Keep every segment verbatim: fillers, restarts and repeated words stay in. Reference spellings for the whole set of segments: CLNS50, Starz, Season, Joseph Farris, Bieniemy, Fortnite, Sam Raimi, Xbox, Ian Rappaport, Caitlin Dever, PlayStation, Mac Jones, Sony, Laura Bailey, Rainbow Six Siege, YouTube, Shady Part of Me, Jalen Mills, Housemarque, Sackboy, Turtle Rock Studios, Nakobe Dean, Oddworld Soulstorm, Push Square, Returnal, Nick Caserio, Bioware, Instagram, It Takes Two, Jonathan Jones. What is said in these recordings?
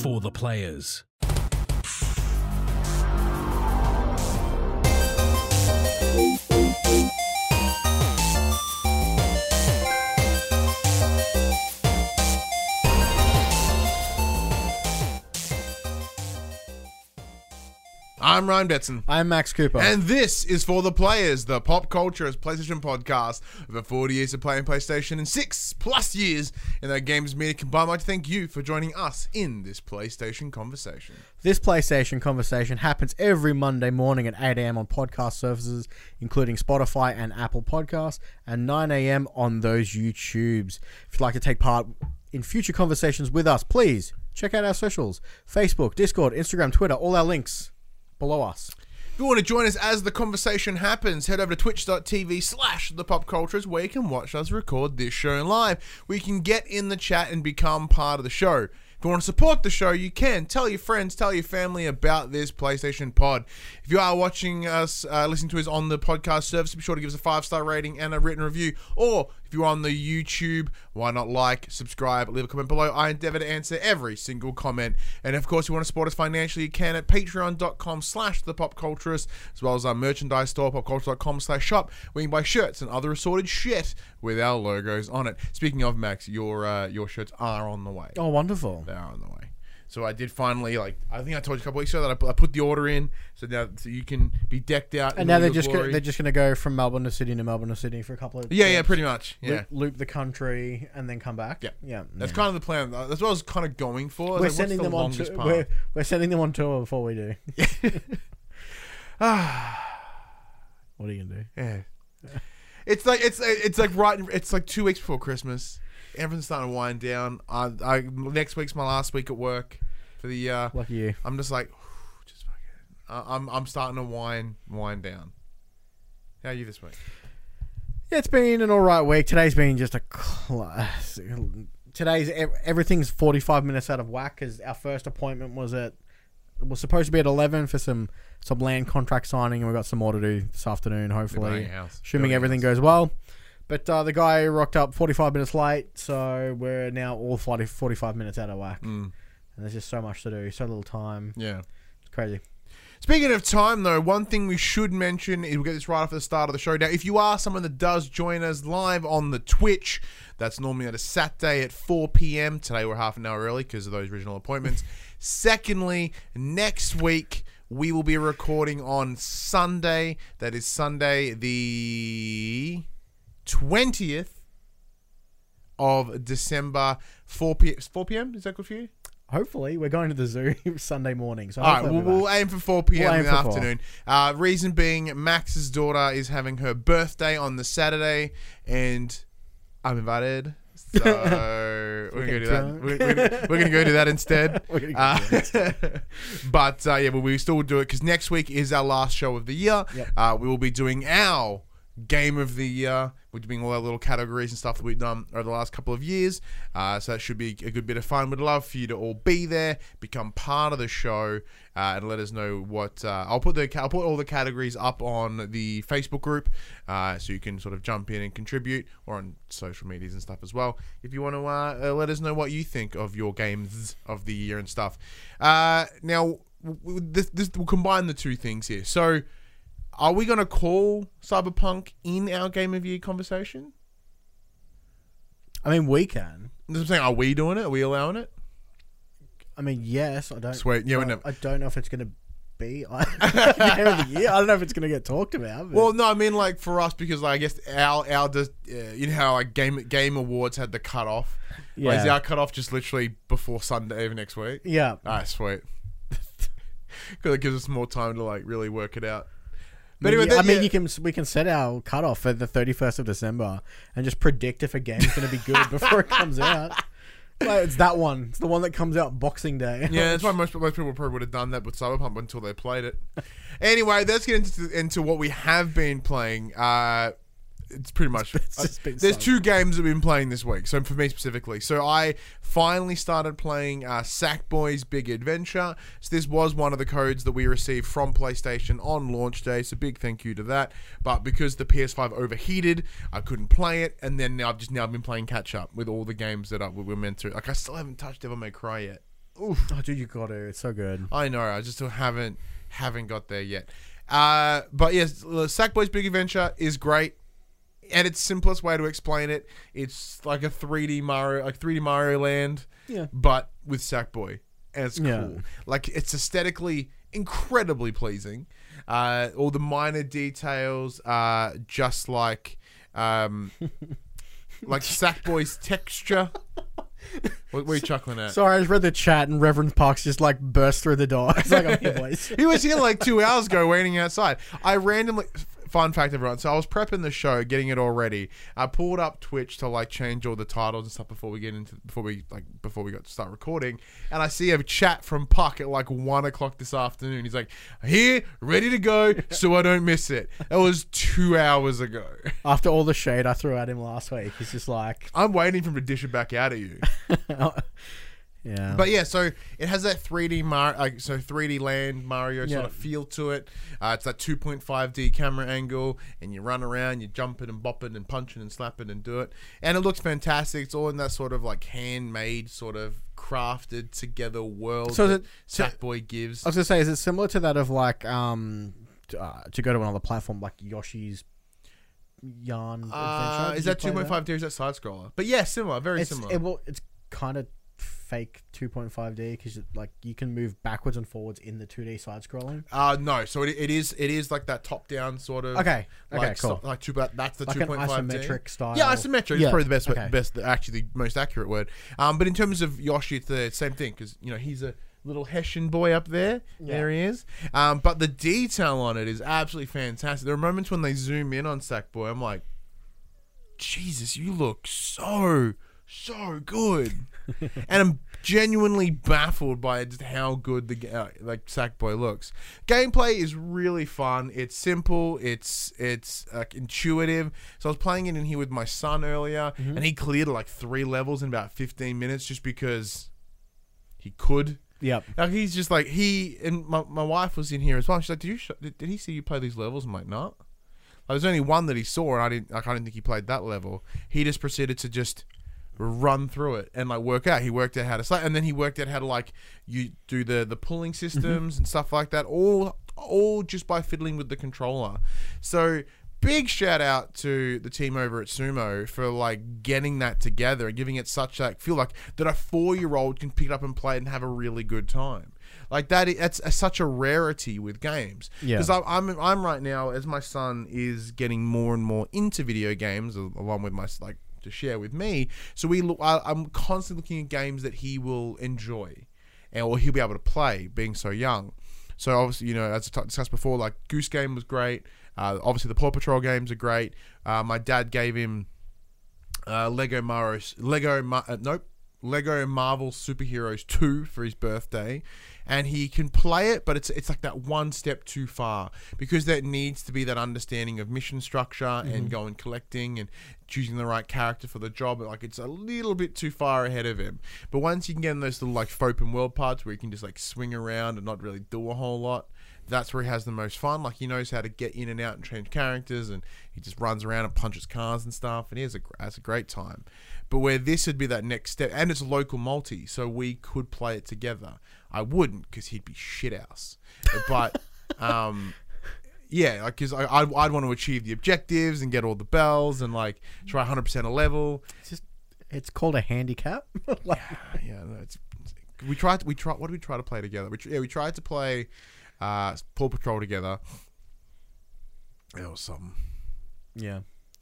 For The Players. I'm Ryan Betson. I'm Max Cooper. And this is For The Players, the pop culture as PlayStation podcast. Over forty years of playing PlayStation and six plus years in our games media combined, I'd like to thank you for joining us in this PlayStation conversation. This PlayStation conversation happens every Monday morning at eight a m on podcast services, including Spotify and Apple Podcasts, and nine a m on those YouTubes. If you'd like to take part in future conversations with us, please check out our socials, Facebook, Discord, Instagram, Twitter, all our links below us. If you want to join us as the conversation happens, head over to twitch dot t v slash the pop cultures, where you can watch us record this show live. We can get in the chat and become part of the show. If you want to support the show, you can. Tell your friends, tell your family about this PlayStation pod. If you are watching us, uh, listening to us on the podcast service, be sure to give us a five star rating and a written review. Or if you're on the YouTube, why not like, subscribe, leave a comment below. I endeavor to answer every single comment. And of course, if you want to support us financially, you can at patreon dot com slash the pop culturist, as well as our merchandise store, pop culture dot com slash shop, where you can buy shirts and other assorted shit with our logos on it. Speaking of, Max, your uh, your shirts are on the way. Oh, wonderful. They are on the way. So I did finally, like, I think I told you a couple weeks ago that I put, I put the order in, so now so you can be decked out. And in now the they're just gonna, they're just going to go from Melbourne to Sydney to Melbourne to Sydney for a couple of yeah trips, yeah pretty much yeah loop, loop the country and then come back. Yeah, yeah. That's yeah. kind of the plan. That's what I was kind of going for. We're like, sending the them on tour. We're, we're sending them on tour before we do. What are you gonna do? Yeah. It's like it's it's like right. It's like two weeks before Christmas. Everything's starting to wind down. I, I next week's my last week at work for the year. Lucky you. I'm just like, just fuck it. I, I'm I'm starting to wind wind down. How are you this week? Yeah, it's been an all right week. Today's been just a classic. Today's everything's forty-five minutes out of whack because our first appointment was at was supposed to be at eleven for some some land contract signing, and we got some more to do this afternoon. Hopefully, house. assuming Building everything house. goes well. But uh, the guy rocked up forty-five minutes late, so we're now all forty-five minutes out of whack. Mm. And there's just so much to do, so little time. Yeah. It's crazy. Speaking of time, though, one thing we should mention is we'll get this right off the start of the show. Now, if you are someone that does join us live on the Twitch, that's normally on a Saturday at four p m Today, we're half an hour early because of those original appointments. Secondly, next week, we will be recording on Sunday. That is Sunday the twentieth of December, four p m Is that good for you? Hopefully. We're going to the zoo Sunday morning. So all right, we'll, we'll aim for four p m in the afternoon. Uh, reason being, Max's daughter is having her birthday on the Saturday, and I'm invited. So we're going to do that. We're, we're, we're going to go do that instead. We're gonna go uh, do that. But uh, yeah, but we still do it because next week is our last show of the year. Yep. Uh, we will be doing our Game of the Year. We're doing all our little categories and stuff that we've done over the last couple of years. Uh, so that should be a good bit of fun. We'd love for you to all be there, become part of the show, uh, and let us know what... Uh, I'll put the I'll put all the categories up on the Facebook group, uh, so you can sort of jump in and contribute, or on social medias and stuff as well, if you want to uh, let us know what you think of your games of the year and stuff. Uh, now, this, this, we'll combine the two things here. So... Are we going to call Cyberpunk in our Game of Year conversation? I mean, we can. I'm saying, are we doing it? Are we allowing it? I mean, yes. I don't. Sweet. Yeah, well, I don't know if it's going to be like, Game of the Year. I don't know if it's going to get talked about. But. Well, no, I mean, like for us, because like, I guess our our uh, you know how like Game Game Awards had the cutoff. Yeah. Like, is our cutoff just literally before Sunday of next week? Yeah. All right, sweet. Because it gives us more time to like really work it out. But anyway, yeah, I mean, yeah. you can we can set our cutoff for the thirty-first of December and just predict if a game's going to be good before it comes out. Like, it's that one. It's the one that comes out Boxing Day. Yeah, that's why most, most people probably would have done that with Cyberpunk until they played it. Anyway, let's get into, into what we have been playing. Uh, it's pretty much... It's, it's uh, there's so two fun. games I've been playing this week, so for me specifically. So I finally started playing uh, Sackboy's Big Adventure. So this was one of the codes that we received from PlayStation on launch day, so big thank you to that. But because the P S five overheated, I couldn't play it, and then I've just now been playing catch-up with all the games that I, we were meant to. Like, I still haven't touched Devil May Cry yet. Oof. Oh, dude, you got to. It's so good. I know. I just haven't haven't got there yet. Uh, but yes, Sackboy's Big Adventure is great. At its simplest way to explain it, it's like a three D Mario, like three D Mario Land, yeah, but with Sackboy. And it's cool. Yeah. Like, it's aesthetically incredibly pleasing. Uh, all the minor details are just like, um, like Sackboy's texture. What were you chuckling at? Sorry, I just read the chat and Reverend Parks just like burst through the door. It's like, I'm here, boys. He was here like two hours ago waiting outside. I randomly, fun fact everyone, so I was prepping the show, getting it all ready. I pulled up Twitch to like change all the titles and stuff before we get into, before we like, before we got to start recording. And I see a chat from Puck at like one o'clock this afternoon. He's like, here, ready to go, so I don't miss it. That was two hours ago. After all the shade I threw at him last week, he's just like, I'm waiting for him to dish it back out at you. Yeah, but yeah, so it has that three D Mar, uh, so three D Land Mario sort yeah. of feel to it. Uh, it's that two point five D camera angle, and you run around, you jump it and bop it and punch it and slap it and do it, and it looks fantastic. It's all in that sort of like handmade, sort of crafted together world so that Sackboy gives. I was gonna say, is it similar to that of like um uh, to go to another platform like Yoshi's Yarn Adventure? Uh, is that two point five D? Is that side scroller? But yeah, similar, very it's, similar. It will, it's kind of fake two point five D because like you can move backwards and forwards in the two D side scrolling. Uh no, so it, it is it is like that top down sort of. Okay, okay, like, cool. So, like two, that's the like two point five D isometric style. Yeah, isometric yeah. is probably the best, okay. best, actually the most accurate word. Um, but in terms of Yoshi, it's the same thing because you know he's a little Hessian boy up there. Yeah. There he is. Um, but the detail on it is absolutely fantastic. There are moments when they zoom in on Sackboy, I'm like, Jesus, you look so. So good, and I'm genuinely baffled by just how good the uh, like Sackboy looks. Gameplay is really fun. It's simple. It's it's uh, intuitive. So I was playing it in here with my son earlier, mm-hmm. and he cleared like three levels in about fifteen minutes just because he could. Yep. Like he's just like he and my my wife was in here as well. She's like, did you sh did, did he see you play these levels? I'm like, no. Like, there's only one that he saw, and I didn't. Like, I didn't think he played that level. He just proceeded to just run through it and like work out. He worked out how to slap, and then he worked out how to like you do the the pulling systems and stuff like that. All all just by fiddling with the controller. So big shout out to the team over at Sumo for like getting that together and giving it such like feel like that a four year old can pick it up and play it and have a really good time. Like that, that's a, such a rarity with games. Yeah. Because I'm I'm right now as my son is getting more and more into video games along with my like. to share with me, so we look. I, I'm constantly looking at games that he will enjoy, and or he'll be able to play, being so young. So obviously, you know, as I discussed before, like Goose Game was great. Uh, obviously, the Paw Patrol games are great. Uh, my dad gave him uh, Lego Mario, Lego Ma uh, nope, Lego Marvel Superheroes two for his birthday, and he can play it, but it's it's like that one step too far because there needs to be that understanding of mission structure mm-hmm. and going collecting and choosing the right character for the job. Like it's a little bit too far ahead of him. But once you can get in those little like open world parts where you can just like swing around and not really do a whole lot, that's where he has the most fun. Like he knows how to get in and out and change characters, and he just runs around and punches cars and stuff, and he has a, has a great time. But where this would be that next step, and it's a local multi, so we could play it together. I wouldn't because he'd be shithouse. But um, yeah, like because I'd, I'd want to achieve the objectives and get all the bells and like try one hundred percent a level. It's just it's called a handicap. Like yeah, yeah no, it's, we tried. We try. What did we try to play together? We, yeah, we tried to play. Uh, Paw Patrol together. That was something. Yeah.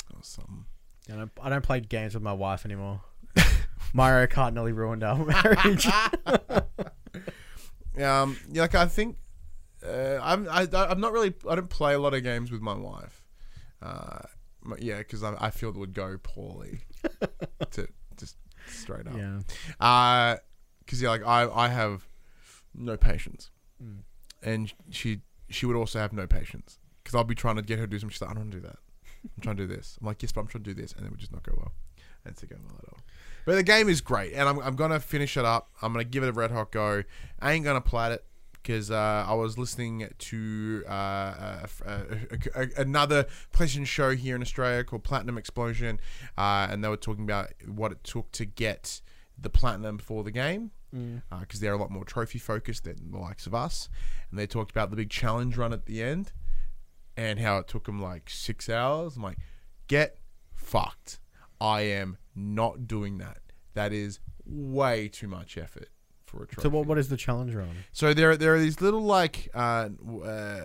That was something. I don't, I don't play games with my wife anymore. Mario Kart nearly ruined our marriage. um, yeah, like I think uh, I'm. I, I'm not really. I don't play a lot of games with my wife. Uh, yeah, because I, I feel it would go poorly. to just straight up. Yeah. Uh, because yeah, like I, I have no patience. Mm. And she she would also have no patience because I'll be trying to get her to do something. She's like, I don't want to do that. I'm trying to do this. I'm like, yes, but I'm trying to do this, and it would just not go well. And it's going well at all. But the game is great, and I'm I'm gonna finish it up. I'm gonna give it a red hot go. I ain't gonna plat it because uh, I was listening to uh, a, a, a, another PlayStation show here in Australia called Platinum Explosion, uh, and they were talking about what it took to get the platinum for the game, because yeah. uh, they're a lot more trophy focused than the likes of us. And they talked about the big challenge run at the end and how it took them like six hours. I'm like, get fucked. I am not doing that. That is way too much effort for a trophy. So what, what is the challenge run? So there, there are these little like uh, uh,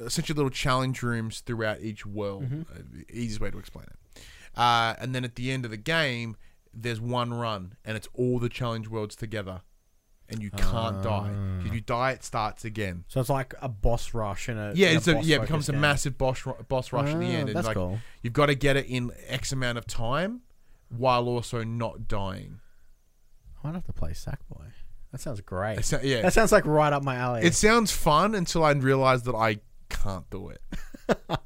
essentially little challenge rooms throughout each world. Mm-hmm. Uh, easiest way to explain it. Uh, and then at the end of the game, there's one run, and it's all the challenge worlds together, and you can't uh, die. If you die, it starts again. So it's like a boss rush in a yeah, in a so, yeah, it becomes game. a massive boss boss rush in uh, the end. And that's like, cool. You've got to get it in X amount of time, while also not dying. I might have to play Sackboy. That sounds great. So, yeah. That sounds like right up my alley. It sounds fun until I realize that I can't do it. yeah.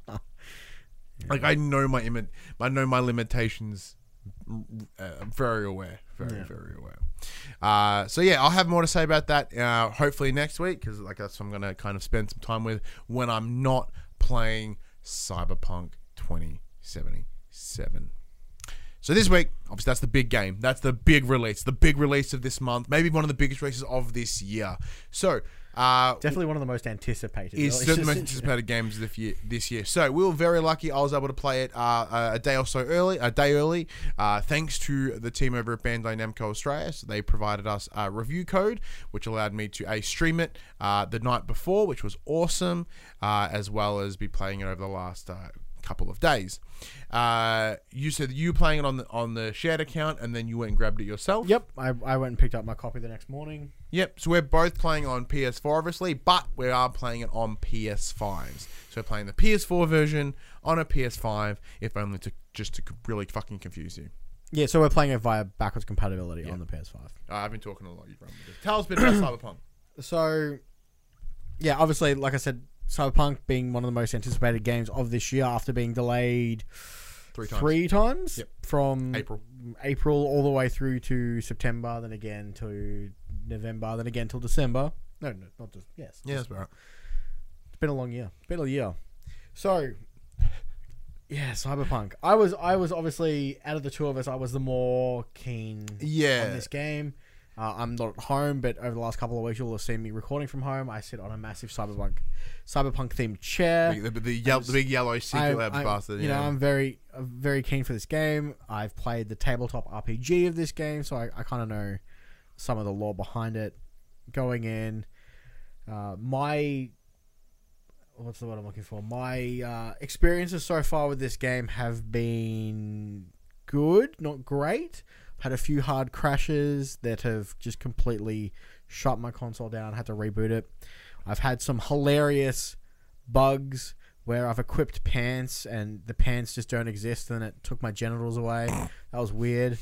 Like I know my imi- I know my limitations. Uh, I'm very aware, very yeah. very aware. Uh, so yeah, I'll have more to say about that. Uh, hopefully next week, because like that's what I'm going to kind of spend some time with when I'm not playing Cyberpunk twenty seventy-seven. So this week, obviously that's the big game. That's the big release, the big release of this month. Maybe one of the biggest releases of this year. So. Uh, Definitely one of the most anticipated. Is certainly the most anticipated games this year, this year. So we were very lucky. I was able to play it uh, a day or so early, a day early, uh, thanks to the team over at Bandai Namco Australia. So they provided us a review code, which allowed me to a stream it uh, the night before, which was awesome, uh, as well as be playing it over the last uh, couple of days. Uh, you said you were playing it on the on the shared account, and then you went and grabbed it yourself. Yep, I, I went and picked up my copy the next morning. Yep, so we're both playing on P S four, obviously, but we are playing it on P S fives. So we're playing the P S four version on a P S five, if only to just to really fucking confuse you. Yeah, so we're playing it via backwards compatibility yeah. on the P S five. Uh, I've been talking a lot. You've run with it. Tell us a bit about Cyberpunk. So, yeah, obviously, like I said, Cyberpunk being one of the most anticipated games of this year after being delayed three times, three times yep. from April. April all the way through to September, then again to... November, then again till December. No, no, not just yes. Yeah, that's right. It's been a long year. Been a year. So, yeah, Cyberpunk. I was, I was obviously out of the two of us, I was the more keen yeah. on this game. Uh, I'm not at home, but over the last couple of weeks, you'll have seen me recording from home. I sit on a massive Cyberpunk, Cyberpunk themed chair. The, the, the, yellow, the big yellow singular bastard. You know, know, I'm very, very keen for this game. I've played the tabletop R P G of this game, so I, I kind of know some of the lore behind it going in. Uh, my... What's the word I'm looking for? My uh, experiences so far with this game have been good, not great. I've had a few hard crashes that have just completely shut my console down. I had to reboot it. I've had some hilarious bugs where I've equipped pants and the pants just don't exist and it took my genitals away. That was weird.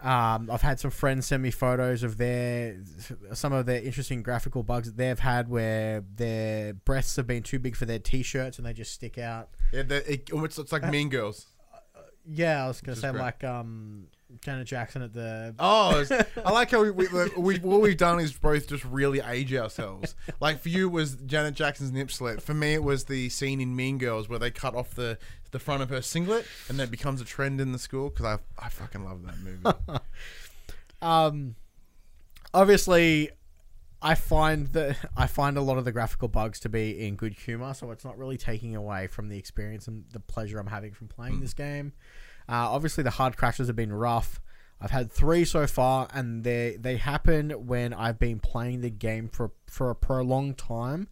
Um, I've had some friends send me photos of their some of their interesting graphical bugs that they've had where their breasts have been too big for their t-shirts and they just stick out. Yeah, it, it's, it's like uh, Mean Girls. Uh, yeah, I was gonna say great. like um, Janet Jackson at the. Oh, was, I like how we, we, we what we've done is both just really age ourselves. Like for you it was Janet Jackson's nip slip. For me it was the scene in Mean Girls where they cut off the. the front of her singlet, and that becomes a trend in the school because I I fucking love that movie. um, obviously, I find that I find a lot of the graphical bugs to be in good humor, so it's not really taking away from the experience and the pleasure I'm having from playing mm. this game. Uh, obviously, the hard crashes have been rough. I've had three so far, and they they happen when I've been playing the game for for a prolonged time,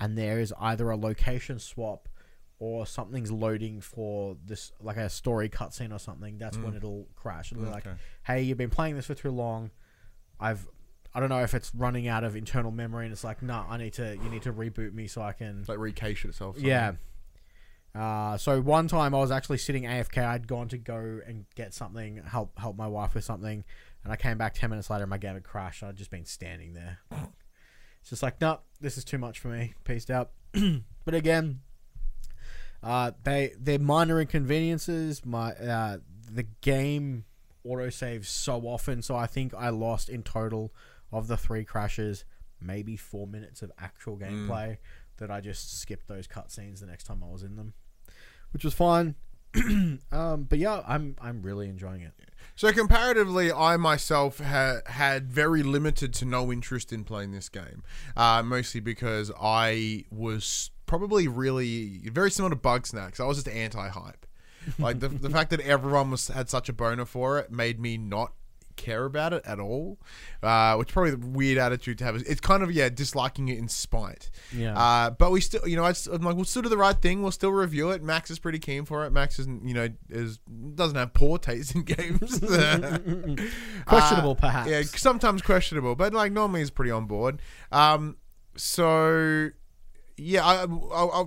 and there is either a location swap or something's loading for this, like a story cutscene or something. That's mm. when it'll crash. It'll be okay. like, "Hey, you've been playing this for too long. I've, I don't know if it's running out of internal memory, and it's like, nah, I need to. You need to reboot me so I can like recache itself." Something. Yeah. Uh, so one time I was actually sitting A F K. I'd gone to go and get something, help help my wife with something, and I came back ten minutes later and my game had crashed. I'd just been standing there. It's just like, nope, this is too much for me. Peaced out. But again. Uh, they they're minor inconveniences. My uh, the game autosaves so often, so I think I lost in total of the three crashes, maybe four minutes of actual gameplay mm. that I just skipped those cutscenes the next time I was in them, which was fine. um, but yeah, I'm I'm really enjoying it. So comparatively, I myself ha had very limited to no interest in playing this game, uh, mostly because I was probably really very similar to Bugsnax. I was just anti-hype. Like the, the fact that everyone was had such a boner for it made me not care about it at all, uh, which is probably the weird attitude to have. It's kind of, yeah, disliking it in spite. Yeah. Uh, but we still, you know, I just, I'm like, we'll still do the right thing. We'll still review it. Max is pretty keen for it. Max isn't, you know, is doesn't have poor taste in games. Questionable, uh, perhaps. Yeah, sometimes questionable, but like normally he's pretty on board. Um, so yeah, I, I, I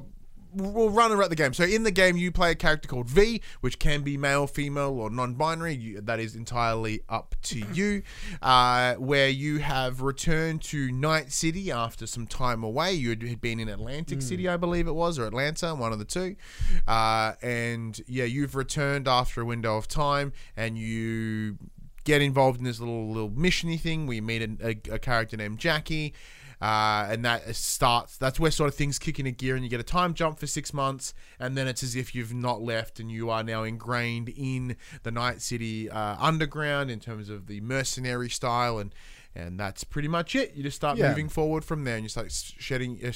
we'll run around the game. So in the game, you play a character called V, which can be male, female, or non-binary. You, that is entirely up to you. Uh, where you have returned to Night City after some time away. You had been in Atlantic mm. City, I believe it was, or Atlanta, one of the two. Uh, and yeah, you've returned after a window of time, and you get involved in this little little missiony thing. We meet a, a, a character named Jackie. Uh, and that starts, that's where sort of things kick into gear and you get a time jump for six months and then it's as if you've not left and you are now ingrained in the Night City uh, underground in terms of the mercenary style, and, and that's pretty much it. You just start yeah. moving forward from there and you start shedding, uh,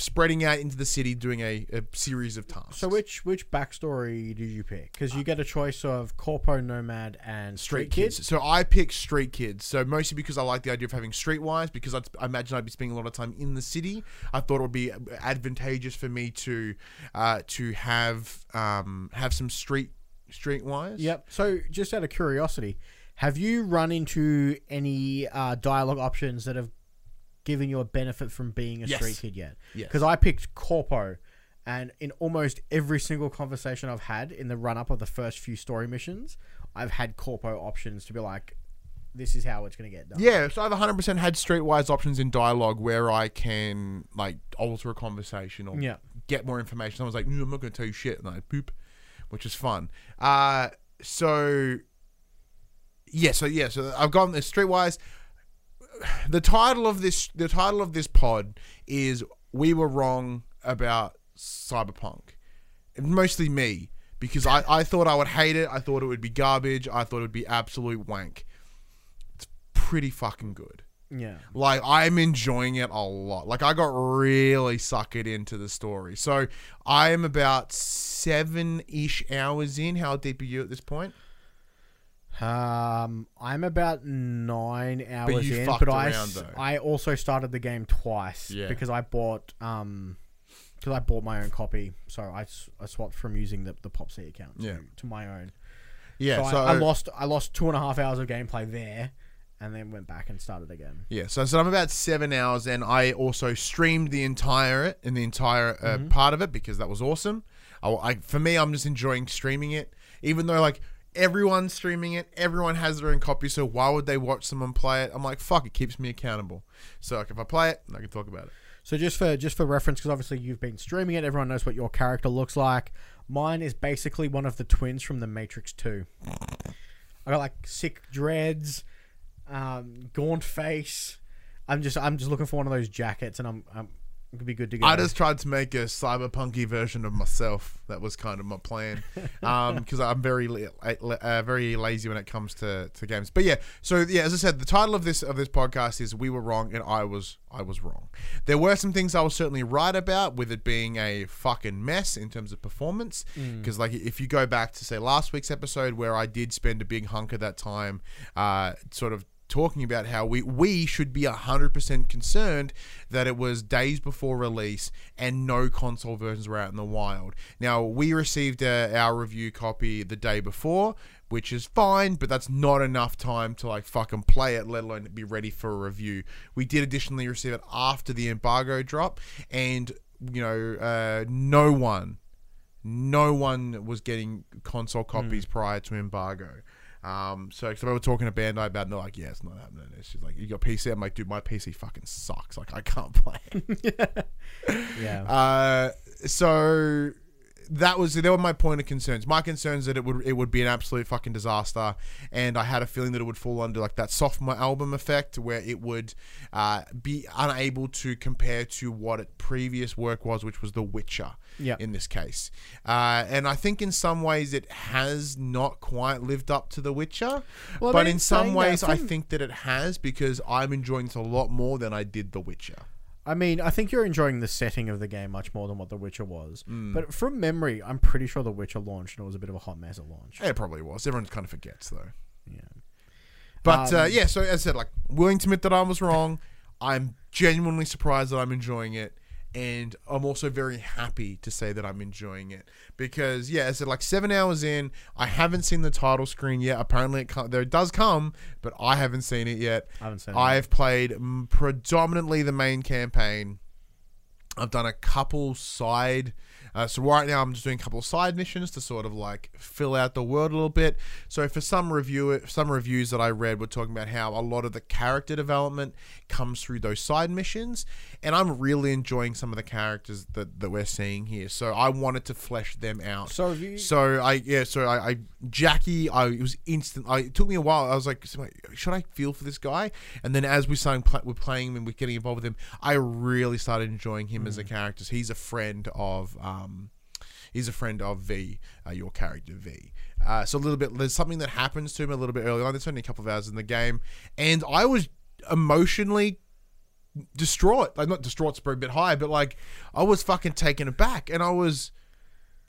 spreading out into the city doing a, a series of tasks. So which, which backstory did you pick? Because you get a choice of Corpo, Nomad and Street, street kids. kids. So I picked Street Kids. So mostly because I like the idea of having streetwise, because I'd, I imagine I'd be spending a lot of time in the city. I thought it would be advantageous for me to uh, to have um, have some street streetwise. Yep. So just out of curiosity, have you run into any uh, dialogue options that have given you a benefit from being a yes. street kid yet? Because yes. I picked Corpo, and in almost every single conversation I've had in the run-up of the first few story missions, I've had Corpo options to be like, this is how it's going to get done. Yeah, so I've one hundred percent had streetwise options in dialogue where I can like alter a conversation or yeah. get more information. I was like, no, I'm not going to tell you shit, and I poop, which is fun. Uh, so, yeah, so yeah, so I've gone this streetwise. The title of this, the title of this pod is "We Were Wrong About Cyberpunk," and mostly me, because I, I thought I would hate it. I thought it would be garbage. I thought it would be absolute wank. It's pretty fucking good. Yeah, like I'm enjoying it a lot. Like I got really suckered into the story. So I am about seven-ish hours in. How deep are you at this point? Um, I'm about nine hours but you in, but I, though. I also started the game twice yeah. because I bought, um, because I bought my own copy. So I, I swapped from using the, the Popsy account yeah. to, to my own. Yeah. So, so I, I lost, I lost two and a half hours of gameplay there and then went back and started again. Yeah. So, so I'm about seven hours and I also streamed the entire, in the entire uh, mm-hmm. part of it because that was awesome. I, I, for me, I'm just enjoying streaming it, even though like, everyone's streaming it. Everyone has their own copy, so why would they watch someone play it? I'm like, fuck, it keeps me accountable. So like, if I play it, I can talk about it. So just for just for reference, because obviously you've been streaming it, everyone knows what your character looks like. Mine is basically one of the twins from The Matrix two. I got like sick dreads, um, gaunt face. I'm just I'm just looking for one of those jackets, and I'm I'm it'd be good to go. I just tried to make a cyberpunky version of myself. That was kind of my plan, because um, I'm very, uh, very lazy when it comes to, to games. But yeah, so yeah, as I said, the title of this of this podcast is "We Were Wrong" and I was I was wrong. There were some things I was certainly right about, with it being a fucking mess in terms of performance. Because mm. like if you go back to say last week's episode, where I did spend a big hunk of that time, uh, sort of. talking about how we we should be one hundred percent concerned that it was days before release and no console versions were out in the wild. Now, we received uh, our review copy the day before, which is fine, but that's not enough time to like fucking play it, let alone be ready for a review. We did additionally receive it after the embargo drop, and, you know, uh, no one, no one was getting console copies mm. prior to embargo. Um, so, because I was talking to Bandai about it, and they're like, yeah, it's not happening. It's just like, you got P C? I'm like, dude, my P C fucking sucks. Like, I can't play it. yeah. Uh, so, that was they were my point of concerns. My concerns that it would it would be an absolute fucking disaster, and I had a feeling that it would fall under like that sophomore album effect, where it would uh, be unable to compare to what its previous work was, which was The Witcher. Yeah. In this case, uh, and I think in some ways it has not quite lived up to The Witcher, well, but in some ways I think that it has, because I'm enjoying this a lot more than I did The Witcher. I mean, I think you're enjoying the setting of the game much more than what The Witcher was. Mm. But from memory, I'm pretty sure The Witcher launched and it was a bit of a hot mess at launch. Yeah, it probably was. Everyone kind of forgets, though. Yeah. But, um, uh, yeah, so as I said, like, willing to admit that I was wrong. I'm genuinely surprised that I'm enjoying it. And I'm also very happy to say that I'm enjoying it. Because, yeah, as I said, like, seven hours in, I haven't seen the title screen yet. Apparently, it come, there it does come, but I haven't seen it yet. I haven't seen it. I've played predominantly the main campaign. I've done a couple side... Uh, so right now, I'm just doing a couple of side missions to sort of like fill out the world a little bit. So for some review, some reviews that I read were talking about how a lot of the character development comes through those side missions. And I'm really enjoying some of the characters that, that we're seeing here. So I wanted to flesh them out. So have you... So I, yeah, so I, I Jackie, I it was instant. I, it took me a while. I was like, should I feel for this guy? And then as we started pl- we're playing him and we're getting involved with him, I really started enjoying him mm. as a character. So he's a friend of... Um, Um, he's a friend of V, uh, your character V. Uh, so a little bit, there's something that happens to him a little bit earlier on. There's only a couple of hours in the game, and I was emotionally distraught. Like not distraught's probably a bit high, but like I was fucking taken aback, and I was,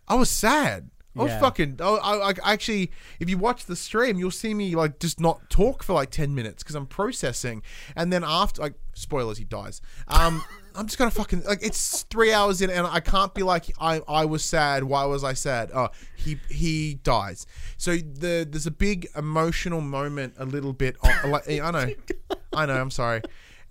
I was sad. I was yeah. fucking. I, I, I actually, if you watch the stream, you'll see me like just not talk for like ten minutes because I'm processing, and then after, like spoilers, he dies. Um, I'm just gonna fucking like it's three hours in, and I can't be like I I was sad. Why was I sad? Oh, he he dies. So the there's a big emotional moment, a little bit. Of, like, I know, I know. I'm sorry.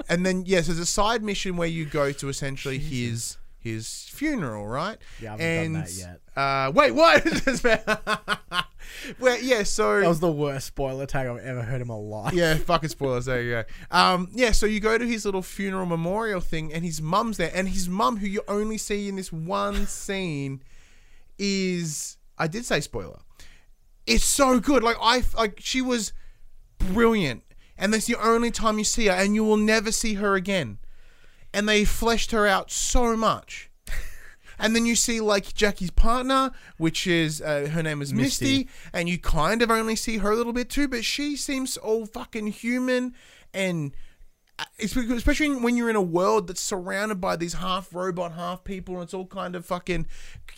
And then yes, yeah, so there's a side mission where you go to essentially his. his funeral, right? Yeah, I haven't and, done that yet. Uh, wait, what? Well, yeah, so... That was the worst spoiler tag I've ever heard in my life. Yeah, fucking spoilers, there you go. Um, yeah, so you go to his little funeral memorial thing and his mum's there, and his mum, who you only see in this one scene, is... I did say spoiler. It's so good. Like, I, like she was brilliant, and that's the only time you see her, and you will never see her again. And they fleshed her out so much. And then you see, like, Jackie's partner, which is, uh, her name is Misty. Misty. And you kind of only see her a little bit too, but she seems all fucking human. And especially when you're in a world that's surrounded by these half robot, half people, and it's all kind of fucking,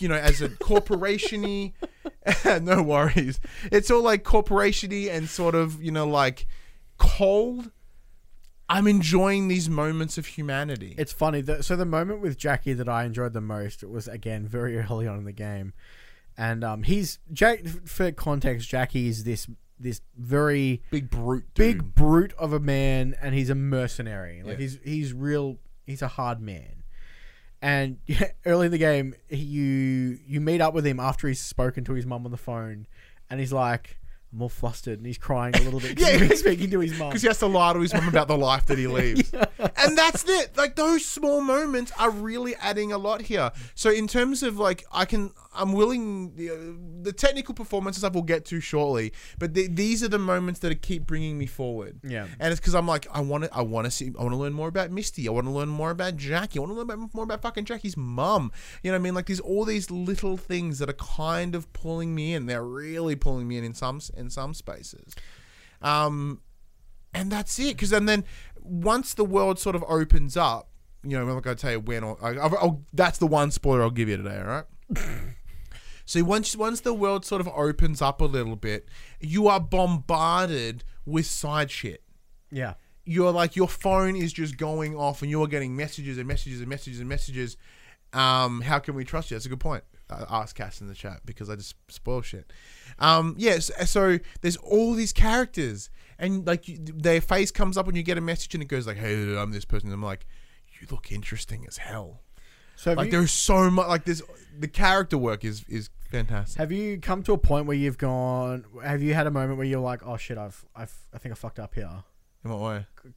you know, as a corporation-y. No worries. It's all, like, corporation-y and sort of, you know, like, cold. I'm enjoying these moments of humanity. It's funny. The, so the moment with Jackie that I enjoyed the most was, again, very early on in the game. And um, he's... Jack, for context, Jackie is this this very... Big brute dude. Big brute of a man, and he's a mercenary. Like, yeah. he's he's real... He's a hard man. And yeah, early in the game, you you meet up with him after he's spoken to his mum on the phone, and he's like... I'm all flustered and he's crying a little bit because yeah, he's been speaking to his mum. Because he has to lie to his mum about the life that he leads. Yeah. And that's it. Like, those small moments are really adding a lot here. So in terms of, like, I can... I'm willing... Uh, the technical performance stuff we'll get to shortly, but th- these are the moments that keep bringing me forward. Yeah. And it's because I'm like, I want to I want to see... I want to learn more about Misty. I want to learn more about Jackie. I want to learn about, more about fucking Jackie's mum. You know what I mean? Like, there's all these little things that are kind of pulling me in. They're really pulling me in in some sense. In some spaces, um, and that's it. Because and then once the world sort of opens up, you know, I'm not going to tell you when. Or I, I'll, I'll, that's the one spoiler I'll give you today. All right. So once once the world sort of opens up a little bit, you are bombarded with side shit. Yeah. You're like your phone is just going off, and you are getting messages and messages and messages and messages. Um, how can we trust you? That's a good point. Ask Cass in the chat because I just spoil shit. Um, yes, yeah, so, so there's all these characters, and like you, their face comes up when you get a message, and it goes like, "Hey, I'm this person." And I'm like, "You look interesting as hell." So like you, there's so much like this. The character work is is fantastic. Have you come to a point where you've gone? Have you had a moment where you're like, "Oh shit, I've I've I think I fucked up here." In what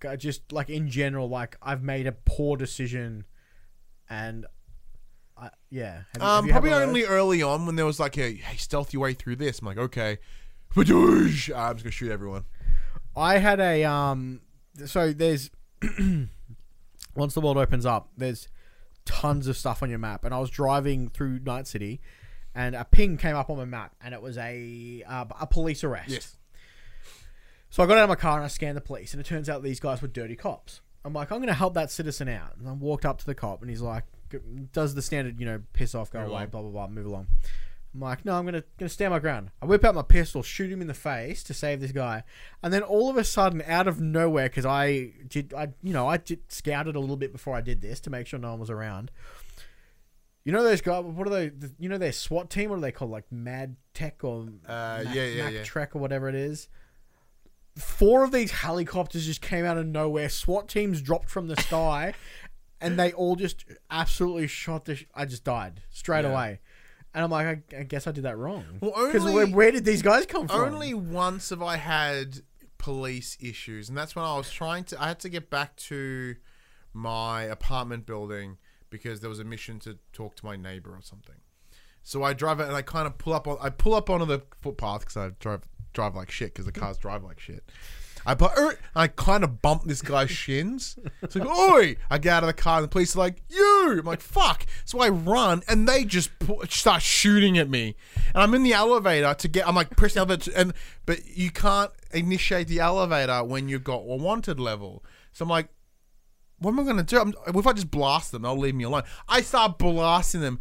way? Just like in general, like I've made a poor decision, and I, yeah. Have you, um, have probably only early on when there was like a hey, stealth your way through this. I'm like, okay, I'm just gonna shoot everyone. I had a um. So there's once the world opens up, there's tons of stuff on your map, and I was driving through Night City, and a ping came up on my map, and it was a uh, a police arrest. Yes. So I got out of my car and I scanned the police, and it turns out these guys were dirty cops. I'm like, I'm going to help that citizen out. And I walked up to the cop, and he's like, does the standard, you know, piss off, go move away, along. blah, blah, blah, move along. I'm like, no, I'm going to gonna stand my ground. I whip out my pistol, shoot him in the face to save this guy. And then all of a sudden, out of nowhere, because I did, I you know, I did, scouted a little bit before I did this to make sure no one was around. You know those guys, what are they, you know their SWAT team, what are they called, like Mad Tech or uh, Mac, yeah, yeah, Mac yeah. Trek or whatever it is? Four of these helicopters just came out of nowhere. SWAT teams dropped from the sky, and they all just absolutely shot the... Sh I just died straight yeah. away. And I'm like, I, I guess I did that wrong. Well, only... Where, where did these guys come from? Only once have I had police issues, and that's when I was trying to... I had to get back to my apartment building because there was a mission to talk to my neighbor or something. So I drive out, and I kind of pull up on... I pull up onto the footpath because I drive... drive like shit because the cars drive like shit. I put, er, I kind of bumped this guy's shins. It's like, oi! I get out of the car and the police are like, you! I'm like, fuck! So I run and they just pu start shooting at me. And I'm in the elevator to get, I'm like, press the elevator, to, and, but you can't initiate the elevator when you've got a wanted level. So I'm like, what am I going to do? I'm, if I just blast them, they'll leave me alone. I start blasting them.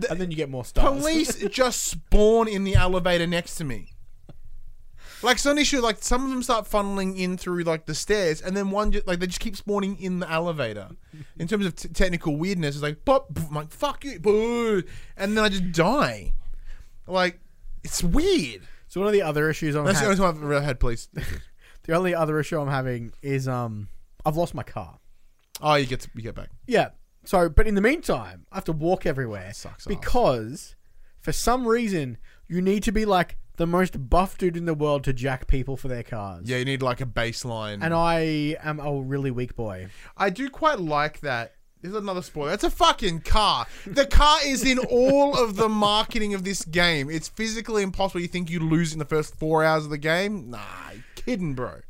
The and then you get more stars. Police just spawn in the elevator next to me. Like, it's not an issue. Like, some of them start funneling in through, like, the stairs, and then one, just, like, they just keep spawning in the elevator. In terms of t technical weirdness, it's like, pop, I'm like, fuck you, boo. And then I just die. Like, it's weird. So one of the other issues I'm That's the only time I've ever had police. The only other issue I'm having is, um, I've lost my car. Oh, you get, to, you get back. Yeah. So, but in the meantime, I have to walk everywhere. That sucks because, off. for some reason, you need to be, like, the most buff dude in the world to jack people for their cars. Yeah, you need like a baseline. And I am a really weak boy. I do quite like that. There's another spoiler. It's a fucking car. The car is in all of the marketing of this game. It's physically impossible. You think you lose in the first four hours of the game? Nah, you're kidding, bro.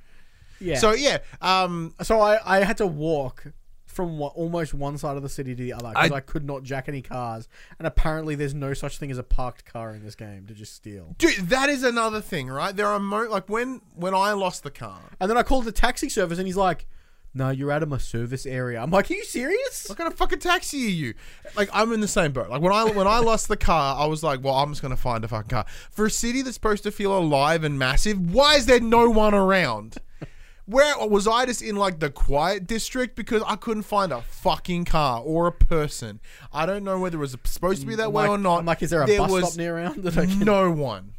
Yeah. So yeah. Um. So I I had to walk from what, almost one side of the city to the other because I, I could not jack any cars, and apparently there's no such thing as a parked car in this game to just steal. Dude, that is another thing, right? There are mo like when when I lost the car, and then I called the taxi service, and he's like, "No, you're out of my service area." I'm like, "Are you serious? What kind of fucking taxi are you?" Like, I'm in the same boat. Like when I when I lost the car, I was like, "Well, I'm just gonna find a fucking car." For a city that's supposed to feel alive and massive, why is there no one around? Where was I just in like the quiet district because I couldn't find a fucking car or a person. I don't know whether it was supposed to be that like, way or not. I'm like, is there a there bus stop near around? That I can... No one.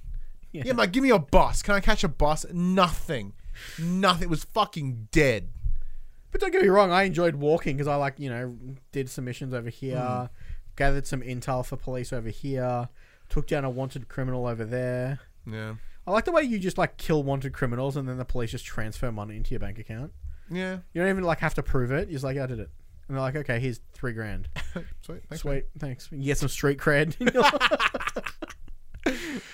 Yeah. yeah, I'm like, give me a bus. Can I catch a bus? Nothing. Nothing. It was fucking dead. But don't get me wrong. I enjoyed walking because I like, you know, did some missions over here, mm. gathered some intel for police over here, took down a wanted criminal over there. Yeah. I like the way you just like kill wanted criminals and then the police just transfer money into your bank account. Yeah. You don't even like have to prove it. You're just like, I did it. And they're like, okay, here's three grand. Sweet. Thanks, Sweet. Man. Thanks. You get some street cred.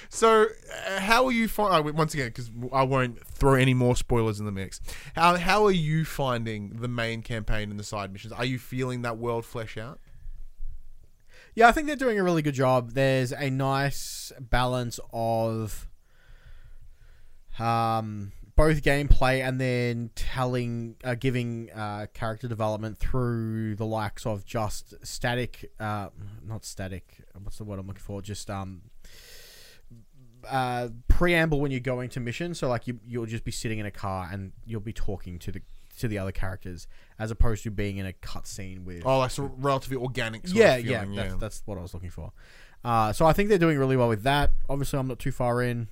So uh, how are you finding, once again, because I won't throw any more spoilers in the mix. How, how are you finding the main campaign and the side missions? Are you feeling that world flesh out? Yeah, I think they're doing a really good job. There's a nice balance of... Um, both gameplay and then telling, uh, giving uh, character development through the likes of just static, uh, not static, what's the word I'm looking for? Just um, uh, preamble when you go into mission. So like you, you'll just be sitting in a car and you'll be talking to the to the other characters as opposed to being in a cutscene with. Oh, that's like, so relatively organic. Sort yeah, of feeling, yeah, yeah. That's, that's what I was looking for. Uh, so I think they're doing really well with that. Obviously, I'm not too far in.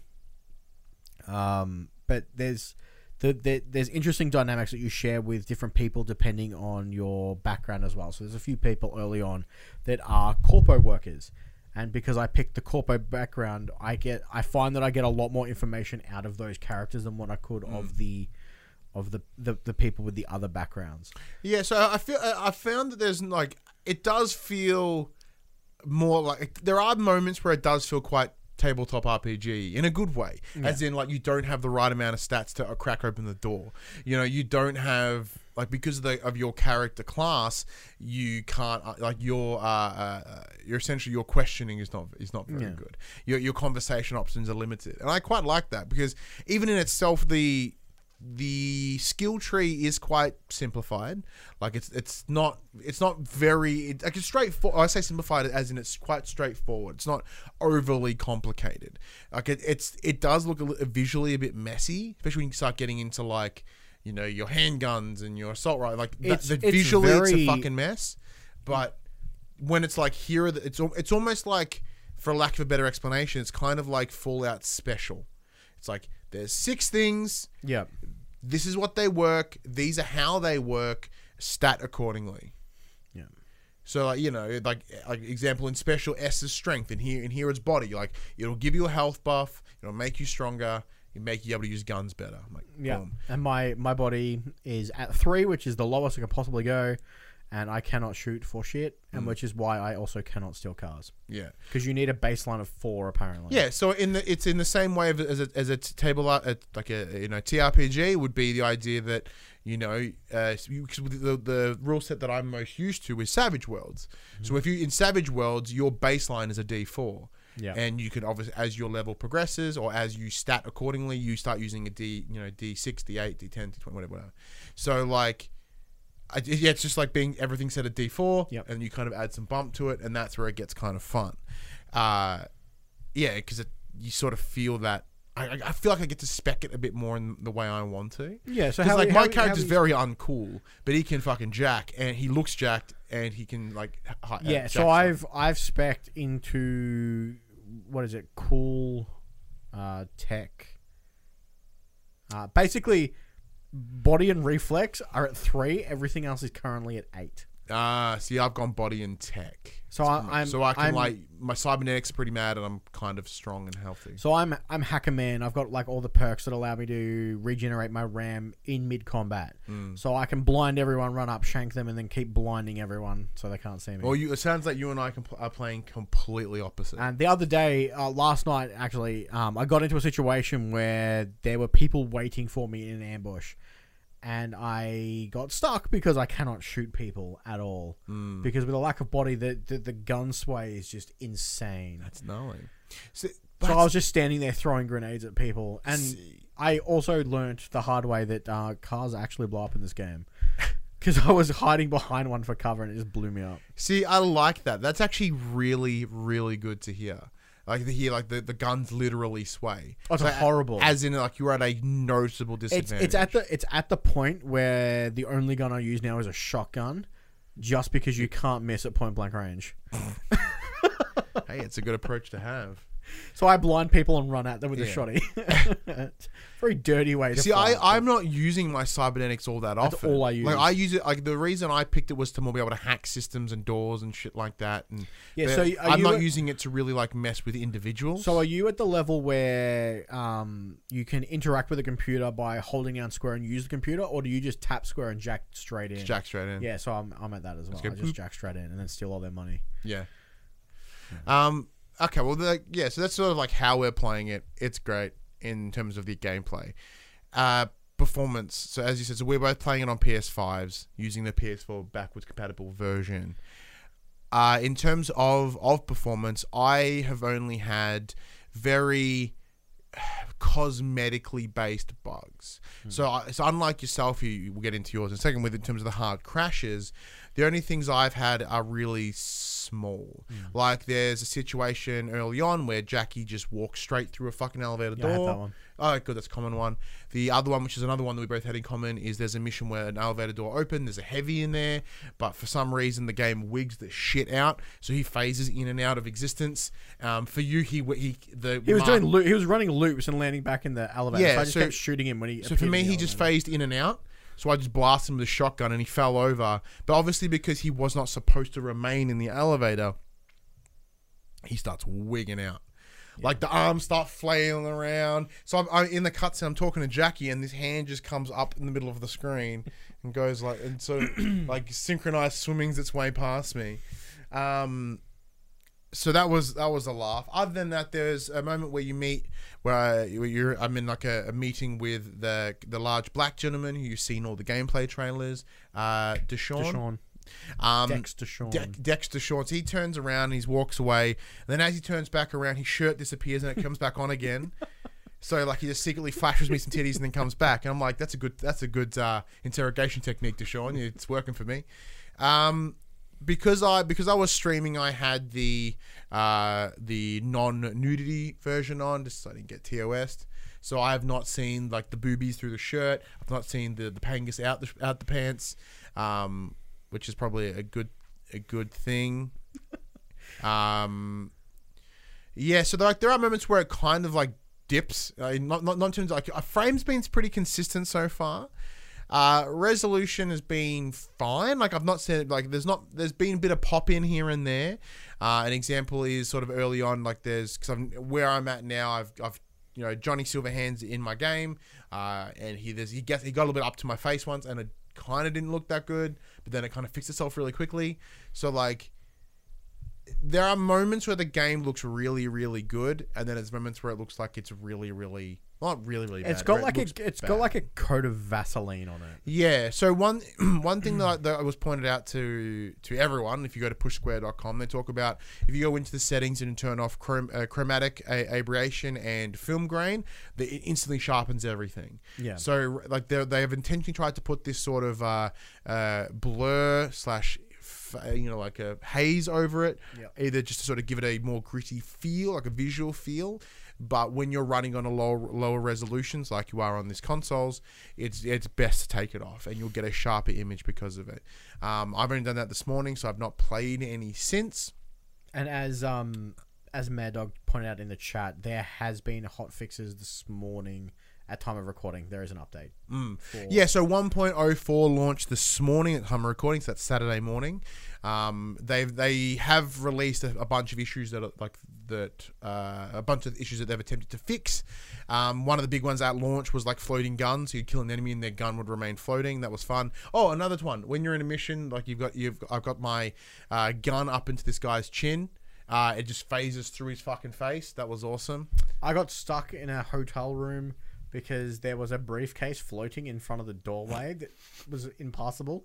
Um, but there's the, the there's interesting dynamics that you share with different people depending on your background as well. So there's a few people early on that are corpo workers, and because I picked the corpo background, I get I find that I get a lot more information out of those characters than what I could mm. of the of the, the the people with the other backgrounds. Yeah, so I feel I found that there's like it does feel more like, there are moments where it does feel quite tabletop R P G in a good way, yeah. as in like you don't have the right amount of stats to crack open the door. You know, you don't have like, because of the of your character class, you can't like your uh, uh your essentially your questioning is not is not very yeah. good. Your your conversation options are limited, and I quite like that because even in itself the. The skill tree is quite simplified. Like it's it's not it's not very it, like it's straightforward. I say simplified as in it's quite straightforward. It's not overly complicated. Like it, it's it does look a little, visually a bit messy, especially when you start getting into like you know your handguns and your assault rifle. Like it's, the, the it's visually very... it's a fucking mess. But when it's like here, it's it's almost like, for lack of a better explanation, it's kind of like Fallout Special. It's like, there's six things. Yeah. This is what they work. These are how they work. Stat accordingly. Yeah. So like, you know, like like example in Special, S is strength, and here and here it's body. Like it'll give you a health buff. It'll make you stronger. It'll make you able to use guns better. I'm like, yeah. Boom. And my my body is at three, which is the lowest I can possibly go, and I cannot shoot for shit, and mm. which is why I also cannot steal cars. Yeah, because you need a baseline of four apparently. Yeah, so in the it's in the same way as a, as a table a, like a you know T R P G would be the idea that you know uh, you, the the rule set that I'm most used to is Savage Worlds. Mm. So if you in Savage Worlds your baseline is a D four. Yeah, and you can obviously as your level progresses or as you stat accordingly you start using a D you know D six, D eight, D ten, D twenty, whatever. whatever. So like. I, yeah, it's just like being everything set at D four, yep. and you kind of add some bump to it, and that's where it gets kind of fun. Uh, yeah, because you sort of feel that. I, I feel like I get to spec it a bit more in the way I want to. Yeah, so how, like how, my character's how, very uncool, but he can fucking jack, and he looks jacked, and he can like. Hi, yeah, uh, so I've stuff. I've specced into what is it? Cool uh, tech. Uh, basically. Body and reflex are at three. Everything else is currently at eight. Ah, uh, see, I've gone body and tech. So I, I'm, so I can I'm, like my cybernetics are pretty mad, and I'm kind of strong and healthy. So I'm, I'm hacker man. I've got like all the perks that allow me to regenerate my RAM in mid combat. Mm. So I can blind everyone, run up, shank them, and then keep blinding everyone so they can't see me. Well, you, it sounds like you and I compl- are playing completely opposite. And the other day, uh, last night actually, um, I got into a situation where there were people waiting for me in an ambush. And I got stuck because I cannot shoot people at all. Mm. Because with a lack of body, the, the, the gun sway is just insane. That's annoying. So, so I was just standing there throwing grenades at people. And see. I also learnt the hard way that uh, cars actually blow up in this game. Because I was hiding behind one for cover and it just blew me up. See, I like that. That's actually really, really good to hear. Like the, here, like the, the guns literally sway. Oh, it's so horrible. As in, like you're at a noticeable disadvantage. It's, it's at the it's at the point where the only gun I use now is a shotgun, just because you can't miss at point blank range. Hey, it's a good approach to have. So I blind people and run at them with yeah. a shotty. Very dirty way to see. Fight, I I'm not using my cybernetics all that often. That's all I use. Like I use it. Like the reason I picked it was to more be able to hack systems and doors and shit like that. And yeah, so I'm not at, using it to really like mess with individuals. So are you at the level where um you can interact with a computer by holding down square and use the computer, or do you just tap square and jack straight in? Just jack straight in. Yeah. So I'm I'm at that as well. I just boop. jack straight in and then steal all their money. Yeah. yeah. Um. Okay, well, like, yeah, so that's sort of like how we're playing it. It's great in terms of the gameplay. Uh, performance, so as you said, so we're both playing it on P S fives, using the P S four backwards compatible version. Uh, in terms of, of performance, I have only had very cosmetically based bugs. Hmm. So, I, so unlike yourself, you, you will get into yours in a second, with in terms of the hard crashes, the only things I've had are really small. Mm. Like there's a situation early on where Jackie just walks straight through a fucking elevator yeah, door. I had that one. Oh, good, that's a common one. The other one, which is another one that we both had in common, is there's a mission where an elevator door opened, there's a heavy in there, but for some reason the game wigs the shit out, so he phases in and out of existence. Um, for you, he he the he was mark, doing loop, he was running loops and landing back in the elevator. Yeah, so I just so, kept shooting him when he. So for me, he just phased in and out. So I just blasted him with a shotgun and he fell over. But obviously because he was not supposed to remain in the elevator, he starts wigging out. Yeah. Like the arms start flailing around. So I'm, I'm in the cutscene, I'm talking to Jackie and this hand just comes up in the middle of the screen and goes like, and so like synchronized swimmings its way past me. Um, so that was that was a laugh. Other than that, there's a moment where you meet where you're I'm in like a, a meeting with the the large black gentleman who you've seen all the gameplay trailers. Uh, DeShawn. DeShawn. Um, Dex DeShawn. De Dex DeShawn. So he turns around and he walks away. And then as he turns back around, his shirt disappears and it comes back on again. So like he just secretly flashes me some titties and then comes back. And I'm like, that's a good that's a good uh, interrogation technique, DeShawn. It's working for me. Um, because I because I was streaming, I had the uh, the non-nudity version on, just so I didn't get T O S'd. So I have not seen like the boobies through the shirt. I've not seen the the pangas out the out the pants. Um, which is probably a good a good thing. Um, yeah, so there, like, there are moments where it kind of like dips. Uh, not, not, not in terms of, like, a frame's been pretty consistent so far. Uh, resolution has been fine. Like I've not said, like there's not, there's been a bit of pop in here and there. Uh, an example is sort of early on, like there's, cause I'm where I'm at now, I've, I've, you know, Johnny Silverhand's in my game. Uh, and he, there's, he gets, he got a little bit up to my face once and it kind of didn't look that good, but then it kind of fixed itself really quickly. So like, there are moments where the game looks really, really good, and then there's moments where it looks like it's really, really not really, really bad. It's got like it a it's bad. got like a coat of Vaseline on it. Yeah. So one one thing that, that was pointed out to to everyone, if you go to push square dot com, they talk about if you go into the settings and turn off chrom, uh, chromatic a, aberration and film grain, the, it instantly sharpens everything. Yeah. So like they they have intentionally tried to put this sort of uh, uh, blur slash you know, like a haze over it, yep. either just to sort of give it a more gritty feel, like a visual feel. But when you're running on a lower lower resolutions, like you are on these consoles, it's it's best to take it off, and you'll get a sharper image because of it. Um, I've only done that this morning, so I've not played any since. And as um as Mad Dog pointed out in the chat, there has been hot fixes this morning. At time of recording, there is an update. Mm. Yeah, so one point oh four launched this morning at time of recording, so that's Saturday morning. Um, they've they have released a, a bunch of issues that are like that uh, a bunch of issues that they've attempted to fix. Um, one of the big ones at launch was like floating guns. So you'd kill an enemy and their gun would remain floating. That was fun. Oh, another one. When you're in a mission, like you've got you've I've got my uh, gun up into this guy's chin. Uh, it just phases through his fucking face. That was awesome. I got stuck in a hotel room. Because there was a briefcase floating in front of the doorway that was impossible.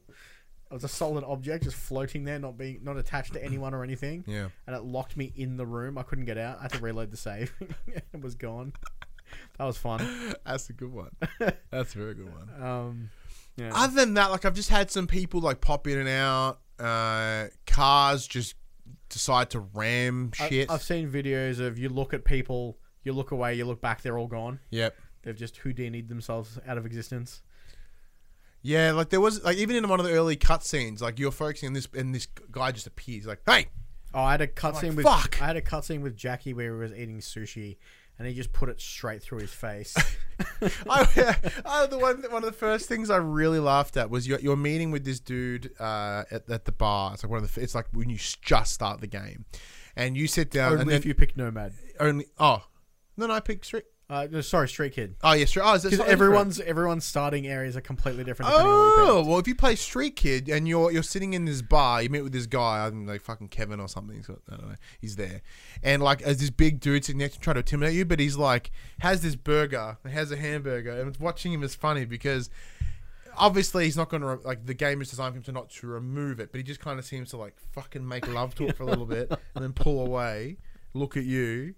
It was a solid object just floating there, not being not attached to anyone or anything. Yeah. And it locked me in the room. I couldn't get out. I had to reload the save. It was gone. That was fun. That's a good one. That's a very good one. Um, yeah. Other than that, like I've just had some people like pop in and out. Uh, cars just decide to ram shit. I, I've seen videos of you look at people, you look away, you look back, they're all gone. Yep. They've just Houdini'd themselves out of existence. Yeah, like there was, like even in one of the early cutscenes, like you're focusing on this, and this guy just appears, like, "Hey!" Oh, I had a cutscene like, with fuck. I had a cutscene with Jackie where he was eating sushi, and he just put it straight through his face. I, yeah, I, the one, one of the first things I really laughed at was you're, you're meeting with this dude uh, at, at the bar. It's like one of the. It's like when you just start the game, and you sit down. Only and then, if you pick Nomad. Only oh, no, no, I pick Street. Uh, no, sorry, Street Kid. Oh, yeah, Street. Oh, is because everyone's different? Everyone's starting areas are completely different. Oh, well, if you play Street Kid and you're you're sitting in this bar, you meet with this guy, I think like fucking Kevin or something. He's got, I don't know, he's there, and like as this big dude sitting next to try to intimidate you, but he's like has this burger, and has a hamburger, and watching him is funny because obviously he's not going to like the game is designed for him to not to remove it, but he just kind of seems to like fucking make love to it for a little bit and then pull away, look at you,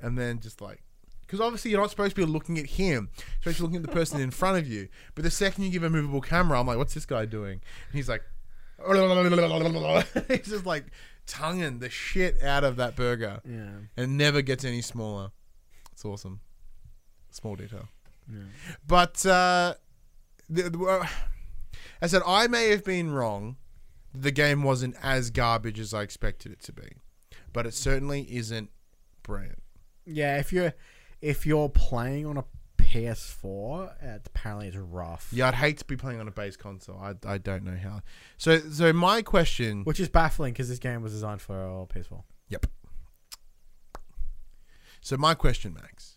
and then just like. Because obviously you're not supposed to be looking at him. You're supposed to be looking at the person in front of you. But the second you give a movable camera, I'm like, what's this guy doing? And he's like... he's just like tonguing the shit out of that burger. Yeah. And never gets any smaller. It's awesome. Small detail. Yeah. But... Uh, the, the, uh, I said, I may have been wrong. The game wasn't as garbage as I expected it to be. But it certainly isn't brilliant. Yeah, if you're... If you're playing on a P S four, it apparently it's rough. Yeah, I'd hate to be playing on a base console. I, I don't know how. So so my question... Which is baffling because this game was designed for a P S four. Yep. So my question, Max.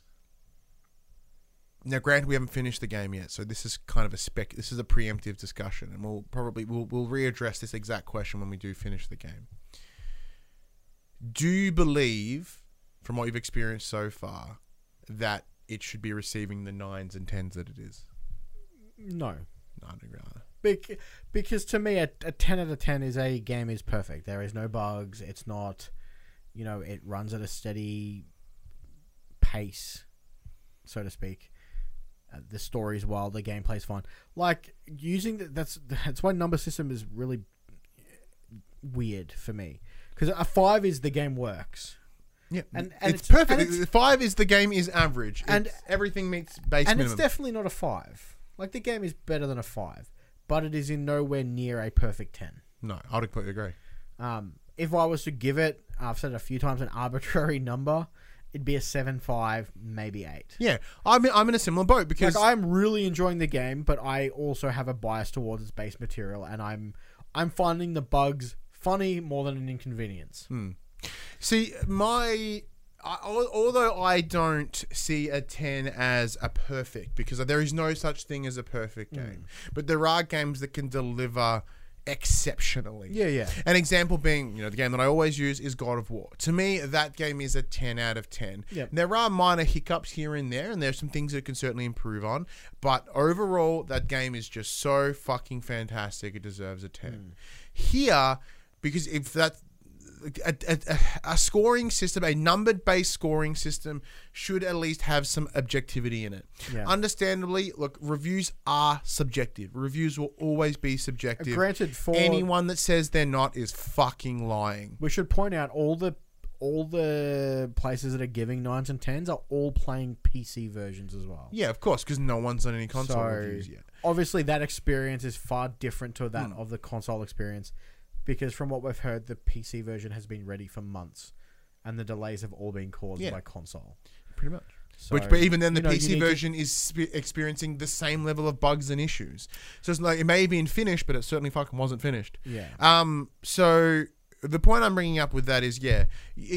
Now, granted, we haven't finished the game yet, so this is kind of a spec... This is a preemptive discussion, and we'll probably... We'll, we'll readdress this exact question when we do finish the game. Do you believe, from what you've experienced so far, that it should be receiving the nines and tens that it is? No. No, I don't agree with that. Bec- because to me, a, a ten out of ten is a game is perfect. There is no bugs. It's not, you know, it runs at a steady pace, so to speak. Uh, the story's wild. The gameplay's fun. Like, using... The, that's that's why number system is really weird for me. Because a five is the game works. Yeah, and, and it's, it's perfect. And it's, five is the game is average. And it's, everything meets base and minimum. And it's definitely not a five. Like, the game is better than a five. But it is in nowhere near a perfect ten. No, I would completely agree. Um, if I was to give it, I've said it a few times, an arbitrary number, it'd be a seven, five, maybe eight. Yeah, I'm in, I'm in a similar boat because... Like, I'm really enjoying the game, but I also have a bias towards its base material, and I'm I'm finding the bugs funny more than an inconvenience. Hmm. See, my... I, although I don't see a ten as a perfect, because there is no such thing as a perfect game, mm. but there are games that can deliver exceptionally. Yeah, yeah. An example being, you know, the game that I always use is God of War. To me, that game is a ten out of ten. Yep. There are minor hiccups here and there, and there's some things that it can certainly improve on, but overall, that game is just so fucking fantastic. It deserves a ten. Mm. Here, because if that's... A, a, a scoring system, a numbered-based scoring system, should at least have some objectivity in it. Yeah. Understandably, look, reviews are subjective. Reviews will always be subjective. Granted, for anyone that says they're not is fucking lying. We should point out all the all the places that are giving nines and tens are all playing P C versions as well. Yeah, of course, because no one's on any console so, reviews yet. Obviously, that experience is far different to that mm. of the console experience. Because from what we've heard, the P C version has been ready for months, and the delays have all been caused yeah. by console. Pretty much. So, Which, but even then, the you know, P C version to... is experiencing the same level of bugs and issues. So it's like it may have been finished, but it certainly fucking wasn't finished. Yeah. Um. So the point I'm bringing up with that is, yeah,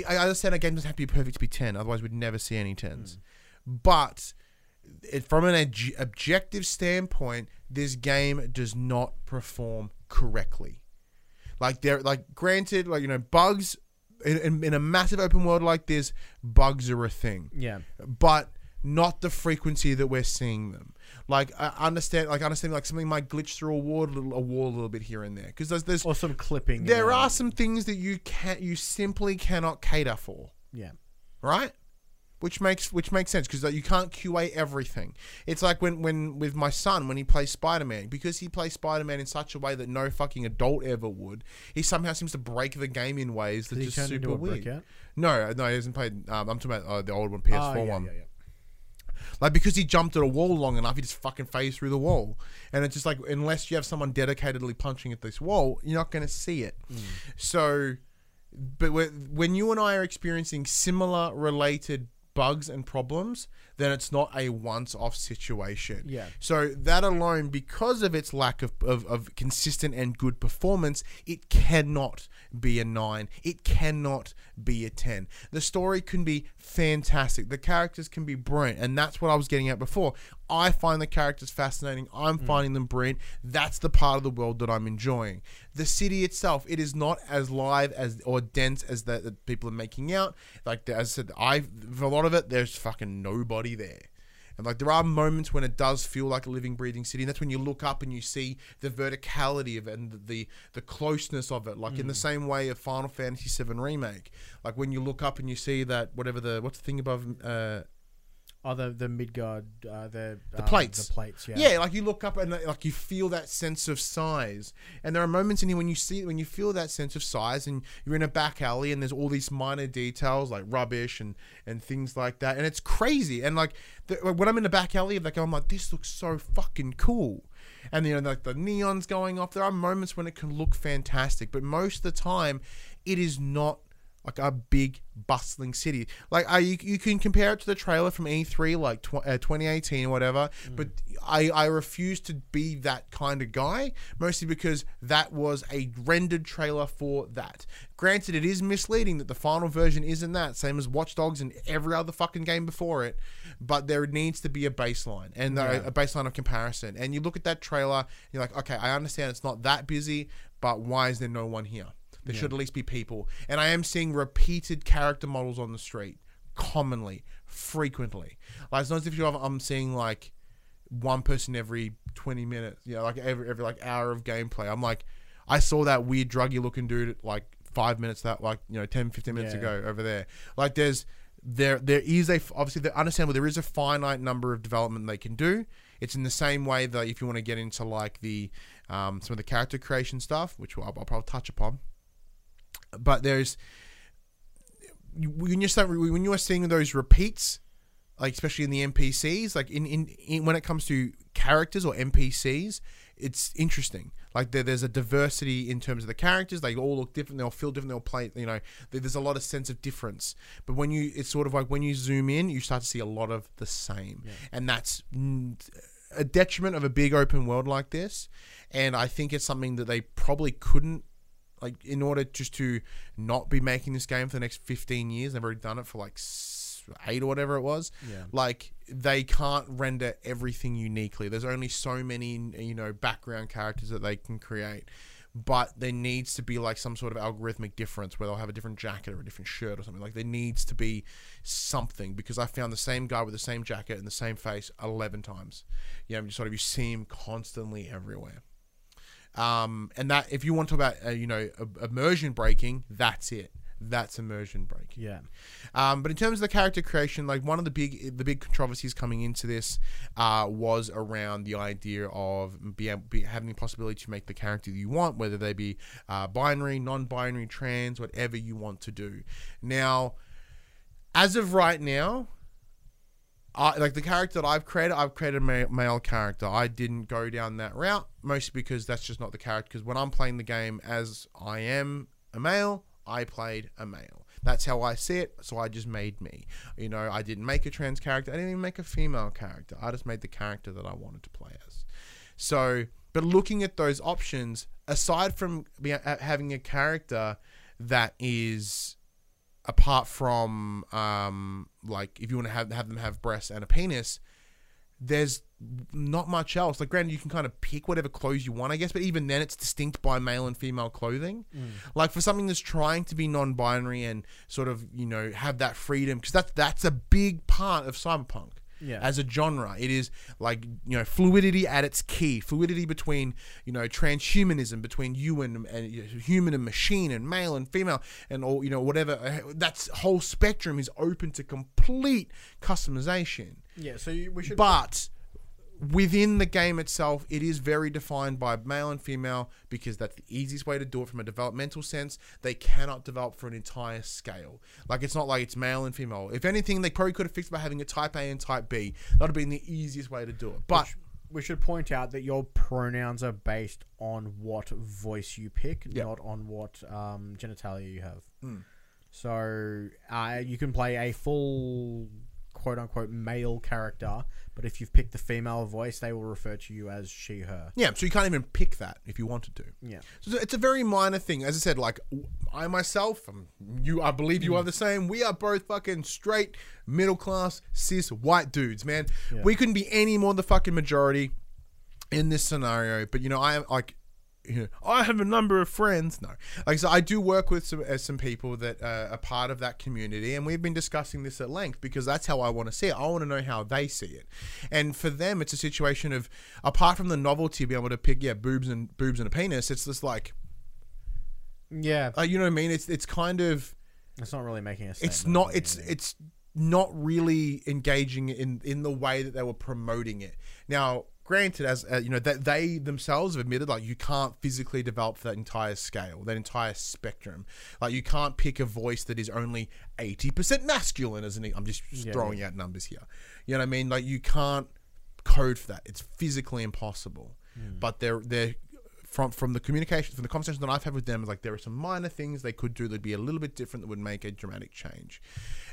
I understand a game doesn't have to be perfect to be ten. Otherwise, we'd never see any tens. Mm. But it, from an ad- objective standpoint, this game does not perform correctly. Like, they're like, granted, like, you know, bugs in, in, in a massive open world like this, bugs are a thing. Yeah. But not the frequency that we're seeing them. Like, I understand, like, I understand, like, something might glitch through a wall a little, a wall a little bit here and there. Because there's, there's. Or some clipping. There are some things that you can't, you simply cannot cater for. Yeah. Right? Which makes which makes sense because like, you can't Q A everything. It's like when, when with my son when he plays Spider-Man, because he plays Spider-Man in such a way that no fucking adult ever would. He somehow seems to break the game in ways that are just super weird. No, no, he hasn't played. Um, I'm talking about uh, the old one, P S four oh, yeah, one. Yeah, yeah. Like, because he jumped at a wall long enough, he just fucking phased through the wall. And it's just like, unless you have someone dedicatedly punching at this wall, you're not going to see it. Mm. So, but when you and I are experiencing similar related bugs and problems, then it's not a once-off situation. Yeah. So that alone, because of its lack of, of, of consistent and good performance, it cannot be a nine. It cannot be a ten. The story can be fantastic. The characters can be brilliant, and that's what I was getting at before. I find the characters fascinating. I'm mm. finding them brilliant. That's the part of the world that I'm enjoying. The city itself, it is not as live as or dense as that that people are making out. Like, as I said, I for a lot of it, there's fucking nobody there. And like, there are moments when it does feel like a living, breathing city. And that's when you look up and you see the verticality of it and the the, the closeness of it. Like mm. in the same way of Final Fantasy seven Remake. Like when you look up and you see that whatever the what's the thing above. Uh, Oh, the, the Midgard, uh, the... The uh, plates. The plates, yeah. Yeah, like you look up and like you feel that sense of size. And there are moments in here when you see, when you feel that sense of size and you're in a back alley and there's all these minor details like rubbish and, and things like that. And it's crazy. And like the, when I'm in the back alley, like, I'm like, this looks so fucking cool. And you know, like the neon's going off. There are moments when it can look fantastic. But most of the time, it is not like a big bustling city. Like I, you, you can compare it to the trailer from E three, like tw- uh, twenty eighteen or whatever. Mm. But I, I refuse to be that kind of guy, mostly because that was a rendered trailer for that. Granted, it is misleading that the final version isn't that, same as Watch Dogs and every other fucking game before it. But there needs to be a baseline and yeah. a, a baseline of comparison. And you look at that trailer, you're like, okay, I understand it's not that busy, but why is there no one here? There yeah. should at least be people. And I am seeing repeated character models on the street. Commonly. Frequently. Like, it's not as if you're, I'm seeing, like, one person every twenty minutes. You know, like, every, every, like, hour of gameplay. I'm like, I saw that weird druggy-looking dude at, like, five minutes that, like, you know, ten, fifteen minutes yeah. ago over there. Like, there's... There, there is a obviously the understandable. There is a finite number of development they can do. It's in the same way that if you want to get into like the um, some of the character creation stuff, which I'll, I'll probably touch upon. But there's when you start when you are seeing those repeats, like especially in the N P Cs, like in in, in when it comes to characters or N P Cs, it's interesting. Like there, there's a diversity in terms of the characters. They all look different. They'll feel different. They'll play. You know, there's a lot of sense of difference. But when you, it's sort of like when you zoom in, you start to see a lot of the same, yeah. and that's a detriment of a big open world like this. And I think it's something that they probably couldn't, like, in order just to not be making this game for the next fifteen years. They've already done it for like eight or whatever it was. Yeah. Like, they can't render everything uniquely. There's only so many, you know, background characters that they can create. But there needs to be like some sort of algorithmic difference where they'll have a different jacket or a different shirt or something. Like, there needs to be something, because I found the same guy with the same jacket and the same face eleven times. You know, just sort of, you see him constantly everywhere. Um, and that, if you want to talk about, uh, you know, immersion breaking, that's it. That's immersion break. Yeah. Um, but in terms of the character creation, like one of the big the big controversies coming into this uh, was around the idea of be, be, having the possibility to make the character you want, whether they be uh, binary, non-binary, trans, whatever you want to do. Now, as of right now, I, like the character that I've created, I've created a ma- male character. I didn't go down that route, mostly because that's just not the character. Because when I'm playing the game as I am a male, I played a male. That's how I see it. So I just made me. You know, I didn't make a trans character. I didn't even make a female character. I just made the character that I wanted to play as. So, but looking at those options, aside from being, having a character that is, apart from, um, like, if you want to have, have them have breasts and a penis, there's not much else. Like, granted, you can kind of pick whatever clothes you want, I guess, but even then it's distinct by male and female clothing. Mm. Like, for something that's trying to be non-binary and sort of, you know, have that freedom, because that's, that's a big part of cyberpunk. Yeah. As a genre, it is like, you know, fluidity at its key. Fluidity between, you know, transhumanism, between you and, and human and machine and male and female and all, you know, whatever. That whole spectrum is open to complete customization. Yeah, so you, we should... But within the game itself, it is very defined by male and female, because that's the easiest way to do it from a developmental sense. They cannot develop for an entire scale. Like, it's not like it's male and female. If anything, they probably could have fixed it by having a type A and type B. That would have been the easiest way to do it. But Which, we should point out that your pronouns are based on what voice you pick, yep. not on what um, genitalia you have. Mm. So uh, you can play a full... quote-unquote male character, but if you've picked the female voice, they will refer to you as she, her. Yeah, so you can't even pick that if you wanted to. Yeah. So it's a very minor thing. As I said, like, I myself, um, you, I believe you are the same. We are both fucking straight, middle-class, cis, white dudes, man. Yeah. We couldn't be any more the fucking majority in this scenario, but, you know, I am, like... You know, I have a number of friends. No, like so, I do work with some uh, some people that uh, are part of that community, and we've been discussing this at length because that's how I want to see it. I want to know how they see it, and for them, it's a situation of, apart from the novelty of being able to pick yeah boobs and boobs and a penis, it's just like, yeah, uh, you know what I mean. It's it's kind of, it's not really making a statement. It's not. It's it's not really engaging in in the way that they were promoting it now. Granted, as uh, you know, that they themselves have admitted, like, you can't physically develop that entire scale, that entire spectrum. Like, you can't pick a voice that is only eighty percent masculine, as an, I'm just, just yeah, throwing yeah. out numbers here. You know what I mean? Like, you can't code for that. It's physically impossible. Mm. But they're they're from from the communication, from the conversations that I've had with them, like, there are some minor things they could do that'd be a little bit different that would make a dramatic change.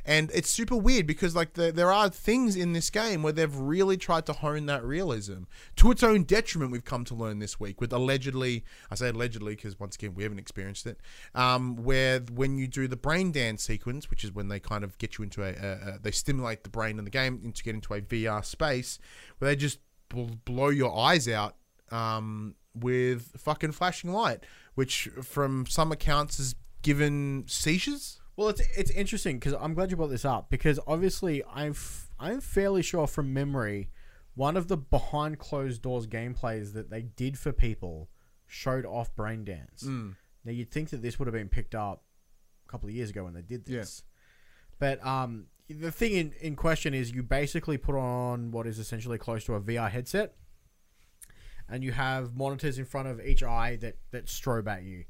And it's super weird because, like, the, there are things in this game where they've really tried to hone that realism to its own detriment. We've come to learn this week with allegedly, I say allegedly because once again we haven't experienced it, um, where when you do the brain dance sequence, which is when they kind of get you into a, a, a they stimulate the brain in the game and to get into a V R space where they just bl- blow your eyes out, um, with fucking flashing light, which from some accounts is given seizures. Well, it's it's interesting because I'm glad you brought this up, because obviously I'm I'm fairly sure from memory one of the behind closed doors gameplays that they did for people showed off brain dance. Mm. Now you'd think that this would have been picked up a couple of years ago when they did this, yeah. but um, the thing in, in question is you basically put on what is essentially close to a V R headset, and you have monitors in front of each eye that that strobe at you.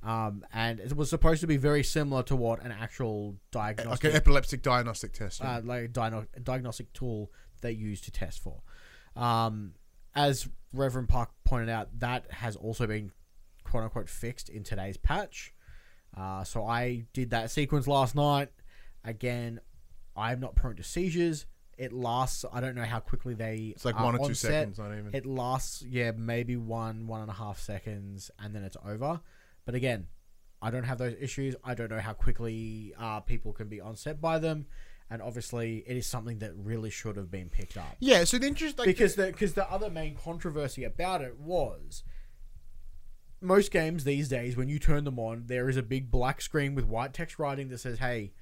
Um, and it was supposed to be very similar to what an actual diagnostic, like an epileptic diagnostic test, yeah. uh, like di- diagnostic tool they use to test for. Um, as Reverend Park pointed out, that has also been quote unquote fixed in today's patch. Uh, so I did that sequence last night. Again, I'm not prone to seizures. It lasts. I don't know how quickly they. It's like one or two set. seconds. Not even. It lasts. Yeah, maybe one, one and a half seconds, and then it's over. But again, I don't have those issues. I don't know how quickly uh, people can be onset by them. And obviously, it is something that really should have been picked up. Yeah, so the interest... Like, because the, cause the other main controversy about it was... Most games these days, when you turn them on, there is a big black screen with white text writing that says, hey,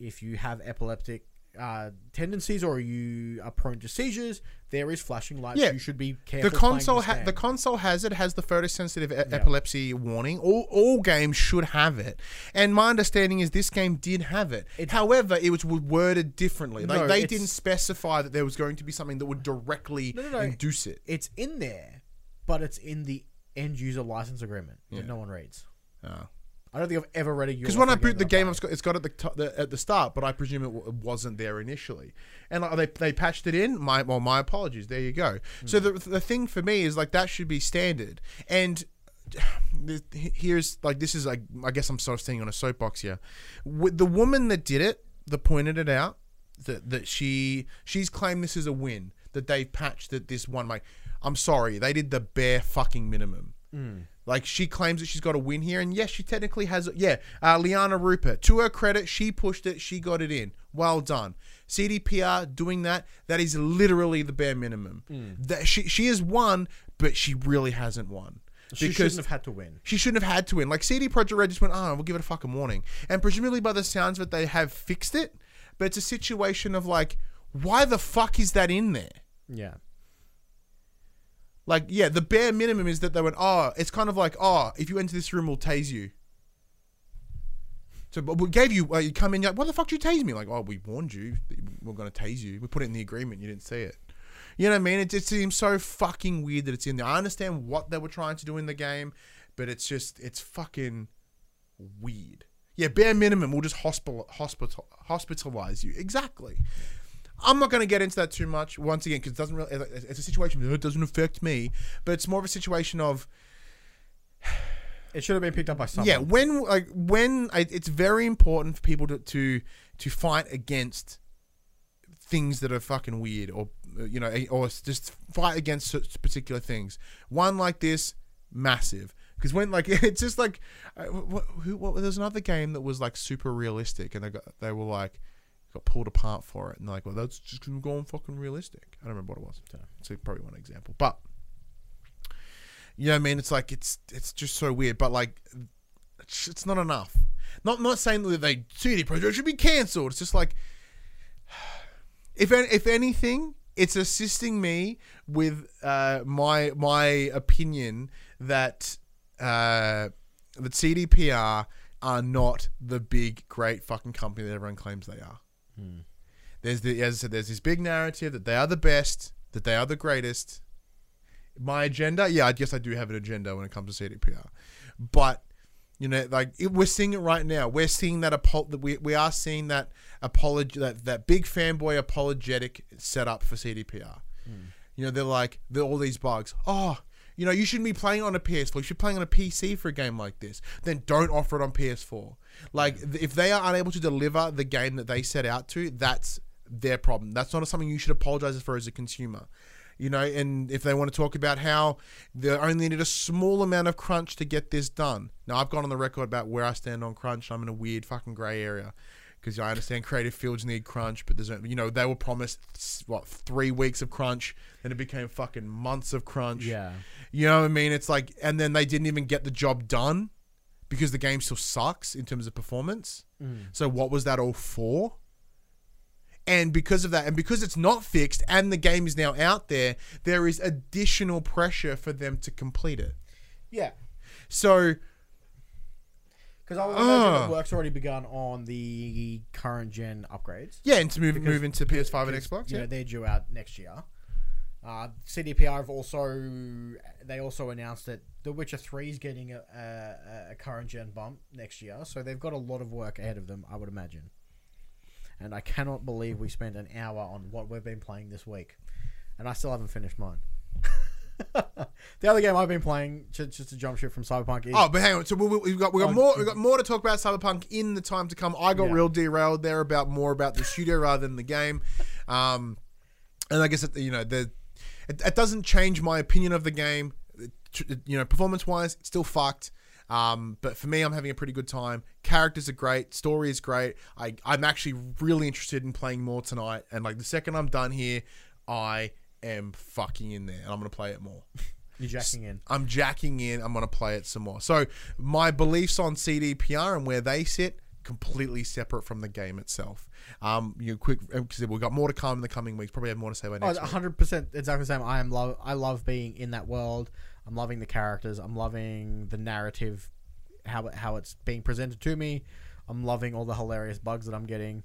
if you have epileptic uh, tendencies or you are prone to seizures, there is flashing lights. Yeah. You should be careful. The console, ha- the console has it, has the photosensitive e- yep. epilepsy warning. All, all games should have it. And my understanding is this game did have it. It's, However, it was worded differently. Like no, they didn't specify that there was going to be something that would directly no, no, no, induce it. It's in there, but it's in the end user license agreement yeah. that no one reads. Oh. I don't think I've ever read a... Because when I boot the game, I've got, it's got at the, t- the at the start, but I presume it, w- it wasn't there initially. And uh, they they patched it in. My well, my apologies. There you go. Mm. So the the thing for me is like that should be standard. And the, here's like this is like I guess I'm sort of staying on a soapbox here. With the woman that did it, that pointed it out, that that she she's claimed this is a win that they patched that this one. Like I'm sorry, they did the bare fucking minimum. Mm. Like, she claims that she's got a win here, and yes, she technically has... Yeah, uh, Liana Rupert, to her credit, she pushed it, she got it in. Well done. C D P R doing that, that is literally the bare minimum. Mm. That she, she has won, but she really hasn't won. She shouldn't have had to win. She shouldn't have had to win. Like, C D Projekt Red just went, oh, we'll give it a fucking warning. And presumably by the sounds of it, they have fixed it, but it's a situation of, like, why the fuck is that in there? Yeah. Like, yeah, the bare minimum is that they went, oh, it's kind of like, oh, if you enter this room, we'll tase you. So, but we gave you, uh, you come in, you're like, why the fuck did you tase me? Like, oh, we warned you that we're going to tase you. We put it in the agreement. You didn't see it. You know what I mean? It just seems so fucking weird that it's in there. I understand what they were trying to do in the game, but it's just, it's fucking weird. Yeah, bare minimum, we'll just hospital, hospital, hospitalize you. Exactly. I'm not going to get into that too much once again because it doesn't really. It's a situation that doesn't affect me, but it's more of a situation of. It should have been picked up by someone. Yeah, when like when I, it's very important for people to, to to fight against things that are fucking weird, or you know, or just fight against particular things. One like this, massive. Because when like it's just like, what, who, what, there's another game that was like super realistic, and they got, they were like. Got pulled apart for it, and they're like, well, that's just because we're going fucking realistic. I don't remember what it was. It's probably one example, but you know what I mean. It's like it's it's just so weird, but like it's, it's not enough. Not not saying that they C D Projekt should be cancelled. It's just like if if anything, it's assisting me with uh, my my opinion that uh, that C D P R are not the big great fucking company that everyone claims they are. Hmm. There's the, as I said, there's this big narrative that they are the best, that they are the greatest. My agenda, yeah, I guess I do have an agenda when it comes to C D P R, but you know, like it, we're seeing it right now. We're seeing that apo- that we we are seeing that apolog- that that big fanboy apologetic setup for C D P R. Hmm. You know, they're like they're all these bugs. Oh. You know, you shouldn't be playing on a P S four. You should be playing on a P C for a game like this. Then don't offer it on P S four. Like, if they are unable to deliver the game that they set out to, that's their problem. That's not something you should apologize for as a consumer. You know, and if they want to talk about how they only need a small amount of crunch to get this done. Now, I've gone on the record about where I stand on crunch. I'm in a weird fucking grey area. because I understand creative fields need crunch, but there's, you know, they were promised what three weeks of crunch, and it became fucking months of crunch. Yeah, you know what I mean? It's like, and then they didn't even get the job done because the game still sucks in terms of performance. Mm. So what was that all for? And because of that, and because it's not fixed, and the game is now out there, there is additional pressure for them to complete it. Yeah. So. Because I would imagine uh, the work's already begun on the current gen upgrades. Yeah, and to move because, move into P S five and Xbox. Yeah, you know, they're due out next year. Uh, C D P R have also they also announced that The Witcher three is getting a, a, a current gen bump next year, so they've got a lot of work ahead of them, I would imagine. And I cannot believe we spent an hour on what we've been playing this week, and I still haven't finished mine. The other game I've been playing, just to jump ship from Cyberpunk. Is oh, but hang on. So we, we've got we got oh, more we got more to talk about Cyberpunk in the time to come. I got yeah. real derailed there about more about the studio rather than the game, um, and I guess it, you know the it, it doesn't change my opinion of the game. It, you know, performance wise, it's still fucked. Um, but for me, I'm having a pretty good time. Characters are great. Story is great. I I'm actually really interested in playing more tonight. And like the second I'm done here, I. am fucking in there and I'm gonna play it more. You're jacking in. I'm jacking in. I'm gonna play it some more. So my beliefs on C D P R and where they sit completely separate from the game itself. Um, you know, quick because we've got more to come in the coming weeks. Probably have more to say about next. Oh, one hundred percent exactly the same. I am love. I love being in that world. I'm loving the characters. I'm loving the narrative, how it, how it's being presented to me. I'm loving all the hilarious bugs that I'm getting.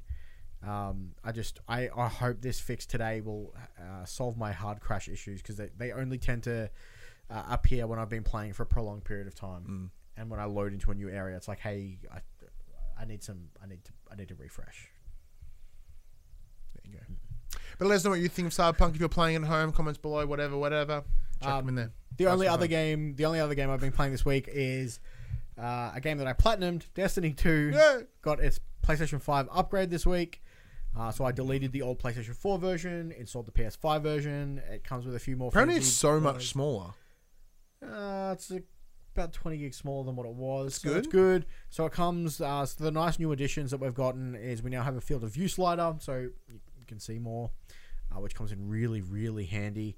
Um, I just I, I hope this fix today will uh, solve my hard crash issues, because they, they only tend to uh, appear when I've been playing for a prolonged period of time, mm. and when I load into a new area, it's like, hey, I, I need some I need to I need to refresh. There you go. But let us know what you think of Cyberpunk if you're playing at home. Comments below, whatever, whatever. Check um, them in there. The only other game, the only other game I've been playing this week is uh, a game that I platinumed. Destiny two yeah. got its PlayStation five upgrade this week. Uh, so I deleted the old PlayStation four version, installed the P S five version. It comes with a few more. Apparently, it's so much smaller. Uh, it's a, about twenty gigs smaller than what it was. That's so good. It's good. So it comes. Uh, so the nice new additions that we've gotten is we now have a field of view slider, so you can see more, uh, which comes in really, really handy.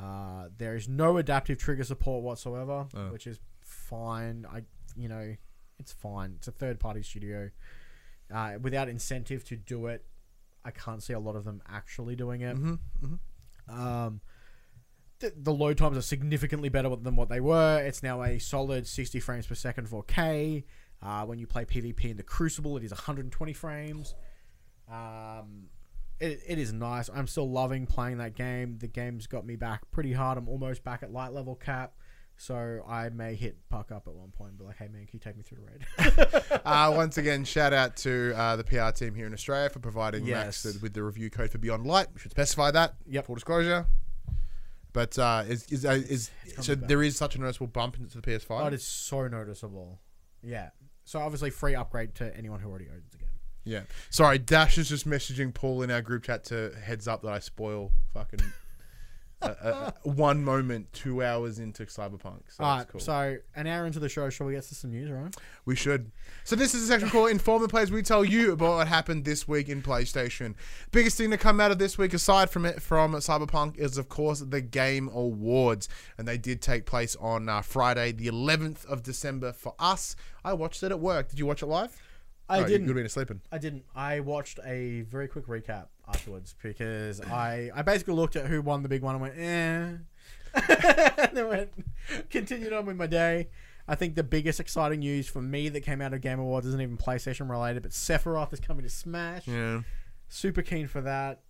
Uh, there is no adaptive trigger support whatsoever, oh. which is fine. I, you know, it's fine. It's a third-party studio. Uh, without incentive to do it. I can't see a lot of them actually doing it. Mm-hmm, mm-hmm. Um, the, the load times are significantly better than what they were. It's now a solid sixty frames per second four K. Uh, when you play PvP in the Crucible, it is one hundred twenty frames. Um, it, it is nice. I'm still loving playing that game. The game's got me back pretty hard. I'm almost back at light level cap. So I may hit Puck up at one point and be like, hey man, can you take me through the raid? uh, once again, shout out to uh, the P R team here in Australia for providing yes. Max with the review code for Beyond Light. We should specify that. Yep. Full disclosure. But uh, is, is, uh, is, so there is such a noticeable bump into the P S five. Oh, it is so noticeable. Yeah. So obviously free upgrade to anyone who already owns the game. Yeah. Sorry, Dash is just messaging Paul in our group chat to heads up that I spoil fucking... Uh, uh, one moment, two hours into Cyberpunk. So all right, cool. So an hour into the show, shall we get to some news, right? We should. So this is a section called Inform the Players. We tell you about what happened this week in PlayStation. Biggest thing to come out of this week, aside from it from Cyberpunk, is of course the Game Awards, and they did take place on uh, Friday, the eleventh of December for us. I watched it at work. Did you watch it live? I oh, didn't. You could have been sleeping. I didn't. I watched a very quick recap afterwards because I, I basically looked at who won the big one and went, eh. And then went, continued on with my day. I think the biggest exciting news for me that came out of Game Awards isn't even PlayStation related, but Sephiroth is coming to Smash. Yeah. Super keen for that.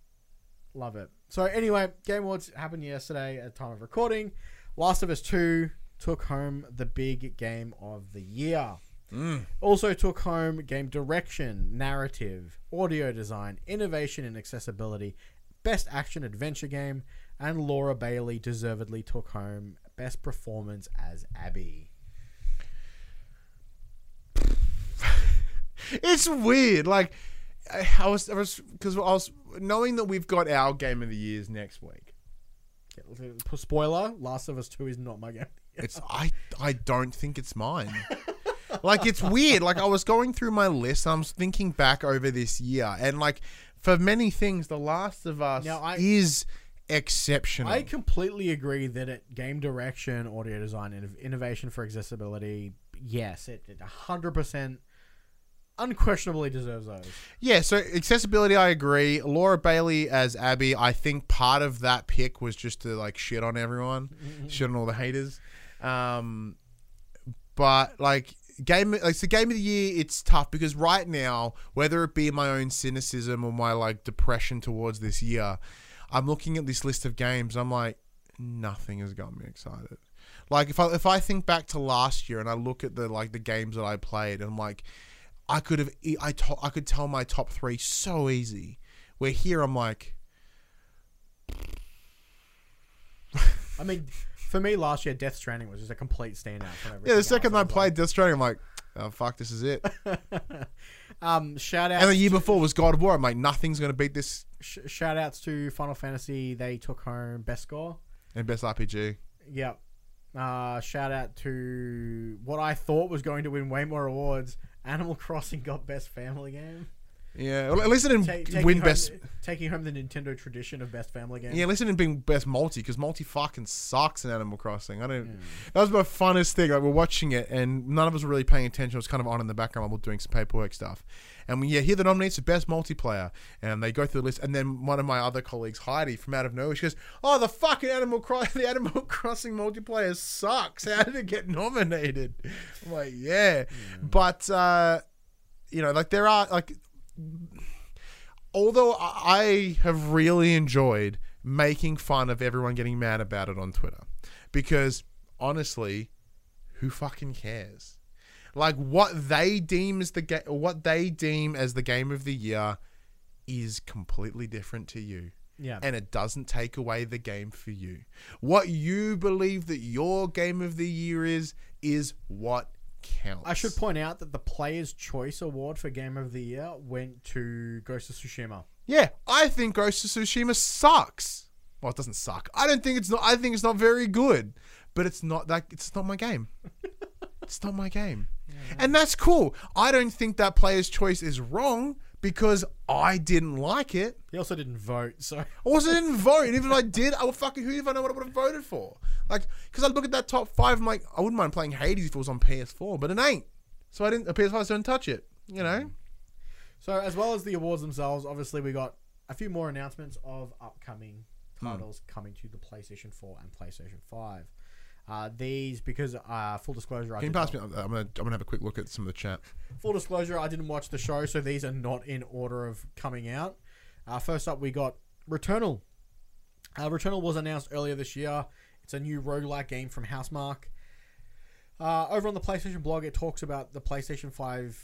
Love it. So anyway, Game Awards happened yesterday at the time of recording. Last of Us two took home the big game of the year. Mm. Also took home game direction, narrative, audio design, innovation and accessibility, best action adventure game, and Laura Bailey deservedly took home best performance as Abby. It's weird. Like I was, I was, because I was knowing that we've got our game of the years next week. Spoiler: Last of Us two is not my game. It's I. I don't think it's mine. Like, it's weird. Like, I was going through my list. I was thinking back over this year. And, like, for many things, The Last of Us now, I, is exceptional. I completely agree that it, game direction, audio design, innovation for accessibility, yes, it, it one hundred percent unquestionably deserves those. Yeah, so accessibility, I agree. Laura Bailey as Abby, I think part of that pick was just to, like, shit on everyone. Mm-hmm. Shit on all the haters. Um, but, like, game, like, so game of the year, it's tough because right now, whether it be my own cynicism or my, like, depression towards this year, I'm looking at this list of games. I'm like, nothing has got me excited. Like, if I, if I think back to last year and I look at the, like, the games that I played, and I'm like, I could have, I, to, I could tell my top three so easy. Where here I'm like, I mean, for me last year, Death Stranding was just a complete standout. Yeah, the second I, I played like, Death Stranding, I'm like, oh fuck, this is it. um, shout out. And the year before was God of War. I'm like, nothing's gonna beat this. Sh shout outs to Final Fantasy. They took home best score and best R P G. Yep. Uh, shout out to what I thought was going to win way more awards. Animal Crossing got best family game. Yeah, well, at least it didn't Ta win home, best... Taking home the Nintendo tradition of best family game. Yeah, at least it didn't win best multi, because multi fucking sucks in Animal Crossing. I don't... Mm. That was my funnest thing. Like, we're watching it, and none of us were really paying attention. It was kind of on in the background while we're doing some paperwork stuff. And we, yeah, here the nominees for best multiplayer. And they go through the list, and then one of my other colleagues, Heidi, from out of nowhere, she goes, oh, the fucking Animal, Cro the Animal Crossing multiplayer sucks. How did it get nominated? I'm like, yeah. Mm. But, uh, you know, like, there are... like. Although I have really enjoyed making fun of everyone getting mad about it on Twitter, because honestly, who fucking cares? Like, what they deem as the game, what they deem as the game of the year, is completely different to you. Yeah, and it doesn't take away the game for you. What you believe that your game of the year is is what. Counts. I should point out that the Player's Choice Award for Game of the Year went to Ghost of Tsushima. Yeah, I think Ghost of Tsushima sucks. Well, it doesn't suck. I don't think it's not. I think it's not very good, but it's not that. It's not my game. It's not my game, yeah, right. And that's cool. I don't think that Player's Choice is wrong because I didn't like it. He also didn't vote, so I also didn't vote. And even if I did, I would fucking who if I know what I would have voted for. Like, because I look at that top five, I'm like, I wouldn't mind playing Hades if it was on P S four, but it ain't. So I didn't, P S five don't touch it, you know? So, as well as the awards themselves, obviously we got a few more announcements of upcoming titles hmm. coming to the PlayStation four and PlayStation five. Uh, these, because, uh, full disclosure... I Can you pass me? I'm gonna, I'm gonna have a quick look at some of the chat. Full disclosure, I didn't watch the show, so these are not in order of coming out. Uh, first up, we got Returnal. Uh, Returnal was announced earlier this year. It's a new roguelike game from Housemarque. Uh, over on the PlayStation blog, it talks about the PlayStation five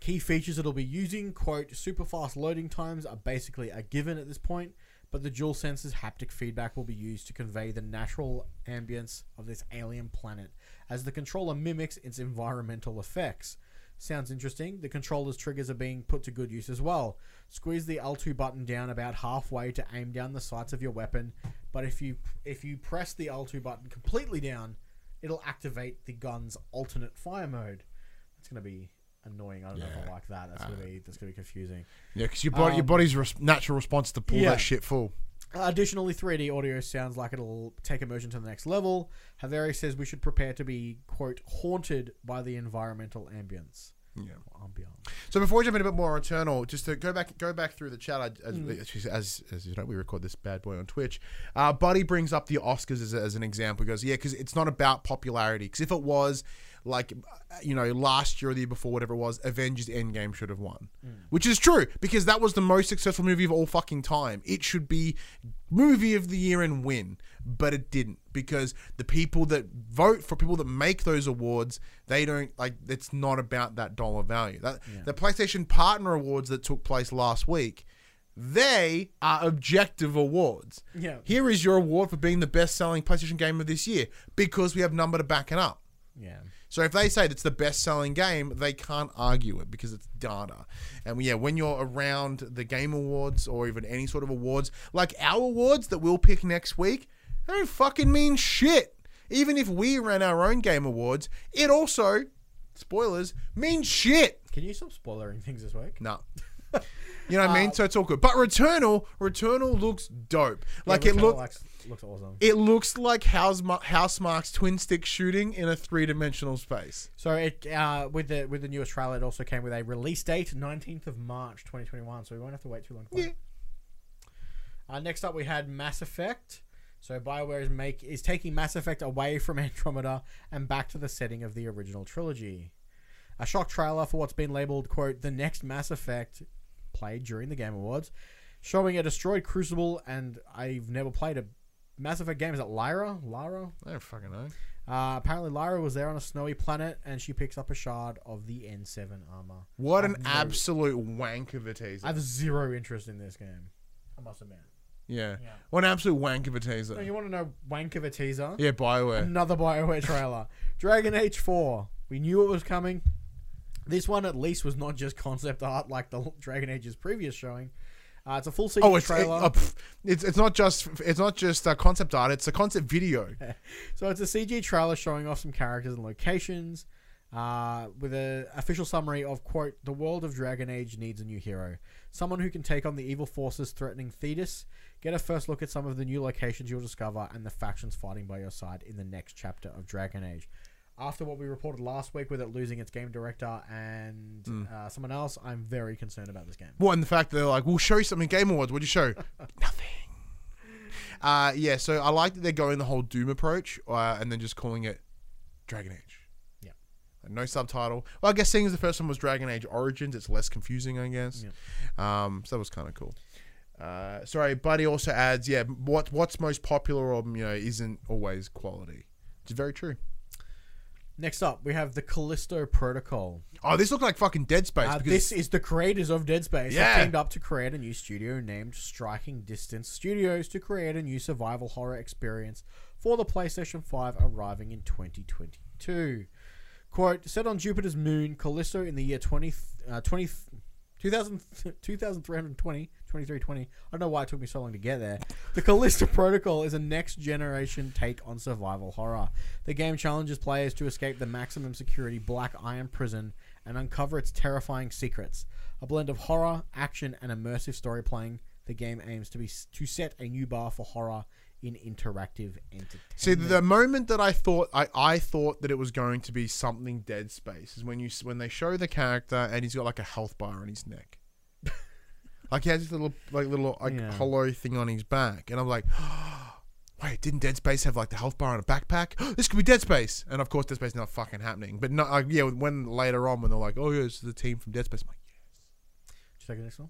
key features it'll be using. Quote, super fast loading times are basically a given at this point, but the DualSense's haptic feedback will be used to convey the natural ambience of this alien planet as the controller mimics its environmental effects. Sounds interesting. The controller's triggers are being put to good use as well. Squeeze the L two button down about halfway to aim down the sights of your weapon, but if you if you press the L two button completely down, it'll activate the gun's alternate fire mode. That's going to be annoying. I don't yeah. know if I like that. That's uh, going to be that's going to be confusing. Yeah, because your body um, your body's res natural response to pull yeah. that shit full. Uh, additionally, three D audio sounds like it'll take immersion to the next level. Haveri says we should prepare to be, quote, haunted by the environmental ambience. Yeah. Ambience. So before we jump in a bit more on Returnal, just to go back go back through the chat, I, as, mm. as, as you know, we record this bad boy on Twitch. Uh, Buddy brings up the Oscars as, as an example. He goes, yeah, because it's not about popularity. Because if it was, like, you know, last year or the year before, whatever it was, Avengers Endgame should have won. Mm. Which is true, because that was the most successful movie of all fucking time. It should be movie of the year and win, but it didn't, because the people that vote for people that make those awards, they don't, like, it's not about that dollar value. That, yeah. The PlayStation Partner Awards that took place last week, they are objective awards. Yeah. Here is your award for being the best-selling PlayStation game of this year, because we have number to back it up. Yeah. So if they say it's the best-selling game, they can't argue it because it's data. And yeah, when you're around the Game Awards or even any sort of awards, like our awards that we'll pick next week, they don't fucking mean shit. Even if we ran our own Game Awards, it also spoilers mean shit. Can you stop spoilering things this week? No. Nah. You know what uh, I mean? So it's all good. But Returnal, Returnal looks dope. Like yeah, it look, looks, looks awesome. It looks like Housemarque, Housemarque's twin stick shooting in a three dimensional space. So it uh, with the with the newest trailer, it also came with a release date, nineteenth of March twenty twenty-one. So we won't have to wait too long. For yeah. It. Uh, next up, we had Mass Effect. So BioWare is make is taking Mass Effect away from Andromeda and back to the setting of the original trilogy. A shock trailer for what's been labeled, quote, the next Mass Effect, played during the Game Awards, showing a destroyed Crucible, and I've never played a Mass Effect game. Is it Lyra? Lyra? I don't fucking know. Uh, apparently Lyra was there on a snowy planet and she picks up a shard of the N seven armor. What an absolute wank of a teaser. I have zero interest in this game, I must admit. Yeah. yeah. What an absolute wank of a teaser. No, you want to know wank of a teaser? Yeah, BioWare. Another BioWare trailer. Dragon Age four. We knew it was coming. This one at least was not just concept art like the Dragon Age's previous showing. Uh, it's a full season oh, it's, trailer. It, uh, pff, it's it's not just it's not just uh, concept art. It's a concept video. So it's a C G trailer showing off some characters and locations, uh, with an official summary of, quote, the world of Dragon Age needs a new hero, someone who can take on the evil forces threatening Thetis. Get a first look at some of the new locations you'll discover and the factions fighting by your side in the next chapter of Dragon Age. After what we reported last week with it losing its game director and mm. uh, someone else, I'm very concerned about this game. Well, and the fact that they're like, we'll show you something. Game Awards, what'd you show? Nothing. Uh, yeah, so I like that they're going the whole Doom approach uh, and then just calling it Dragon Age. Yeah. No subtitle. Well, I guess seeing as the first one was Dragon Age Origins, it's less confusing, I guess. Yeah. Um, so that was kind of cool. Uh, sorry, Buddy also adds, yeah, what what's most popular or, you know, isn't always quality. It's very true. Next up, we have The Callisto Protocol. Oh, this looked like fucking Dead Space. Uh, this is the creators of Dead Space. Yeah. They teamed up to create a new studio named Striking Distance Studios to create a new survival horror experience for the PlayStation five, arriving in twenty twenty-two. Quote, set on Jupiter's moon, Callisto in the year twenty... Uh, twenty two thousand three hundred twenty, twenty-three twenty. I don't know why it took me so long to get there. The Callisto Protocol is a next-generation take on survival horror. The game challenges players to escape the maximum security Black Iron Prison and uncover its terrifying secrets. A blend of horror, action, and immersive story playing, the game aims to be to set a new bar for horror in interactive entertainment. See, the moment that I thought I, I thought that it was going to be something Dead Space is when you when they show the character and he's got like a health bar on his neck, like he has this little like little like yeah. hollow thing on his back, and I'm like, oh, wait, didn't Dead Space have like the health bar on a backpack? Oh, this could be Dead Space, and of course Dead Space is not fucking happening. But no, like, yeah, when later on when they're like, oh yeah, this is the team from Dead Space, I'm like, yes. Should I take the next one?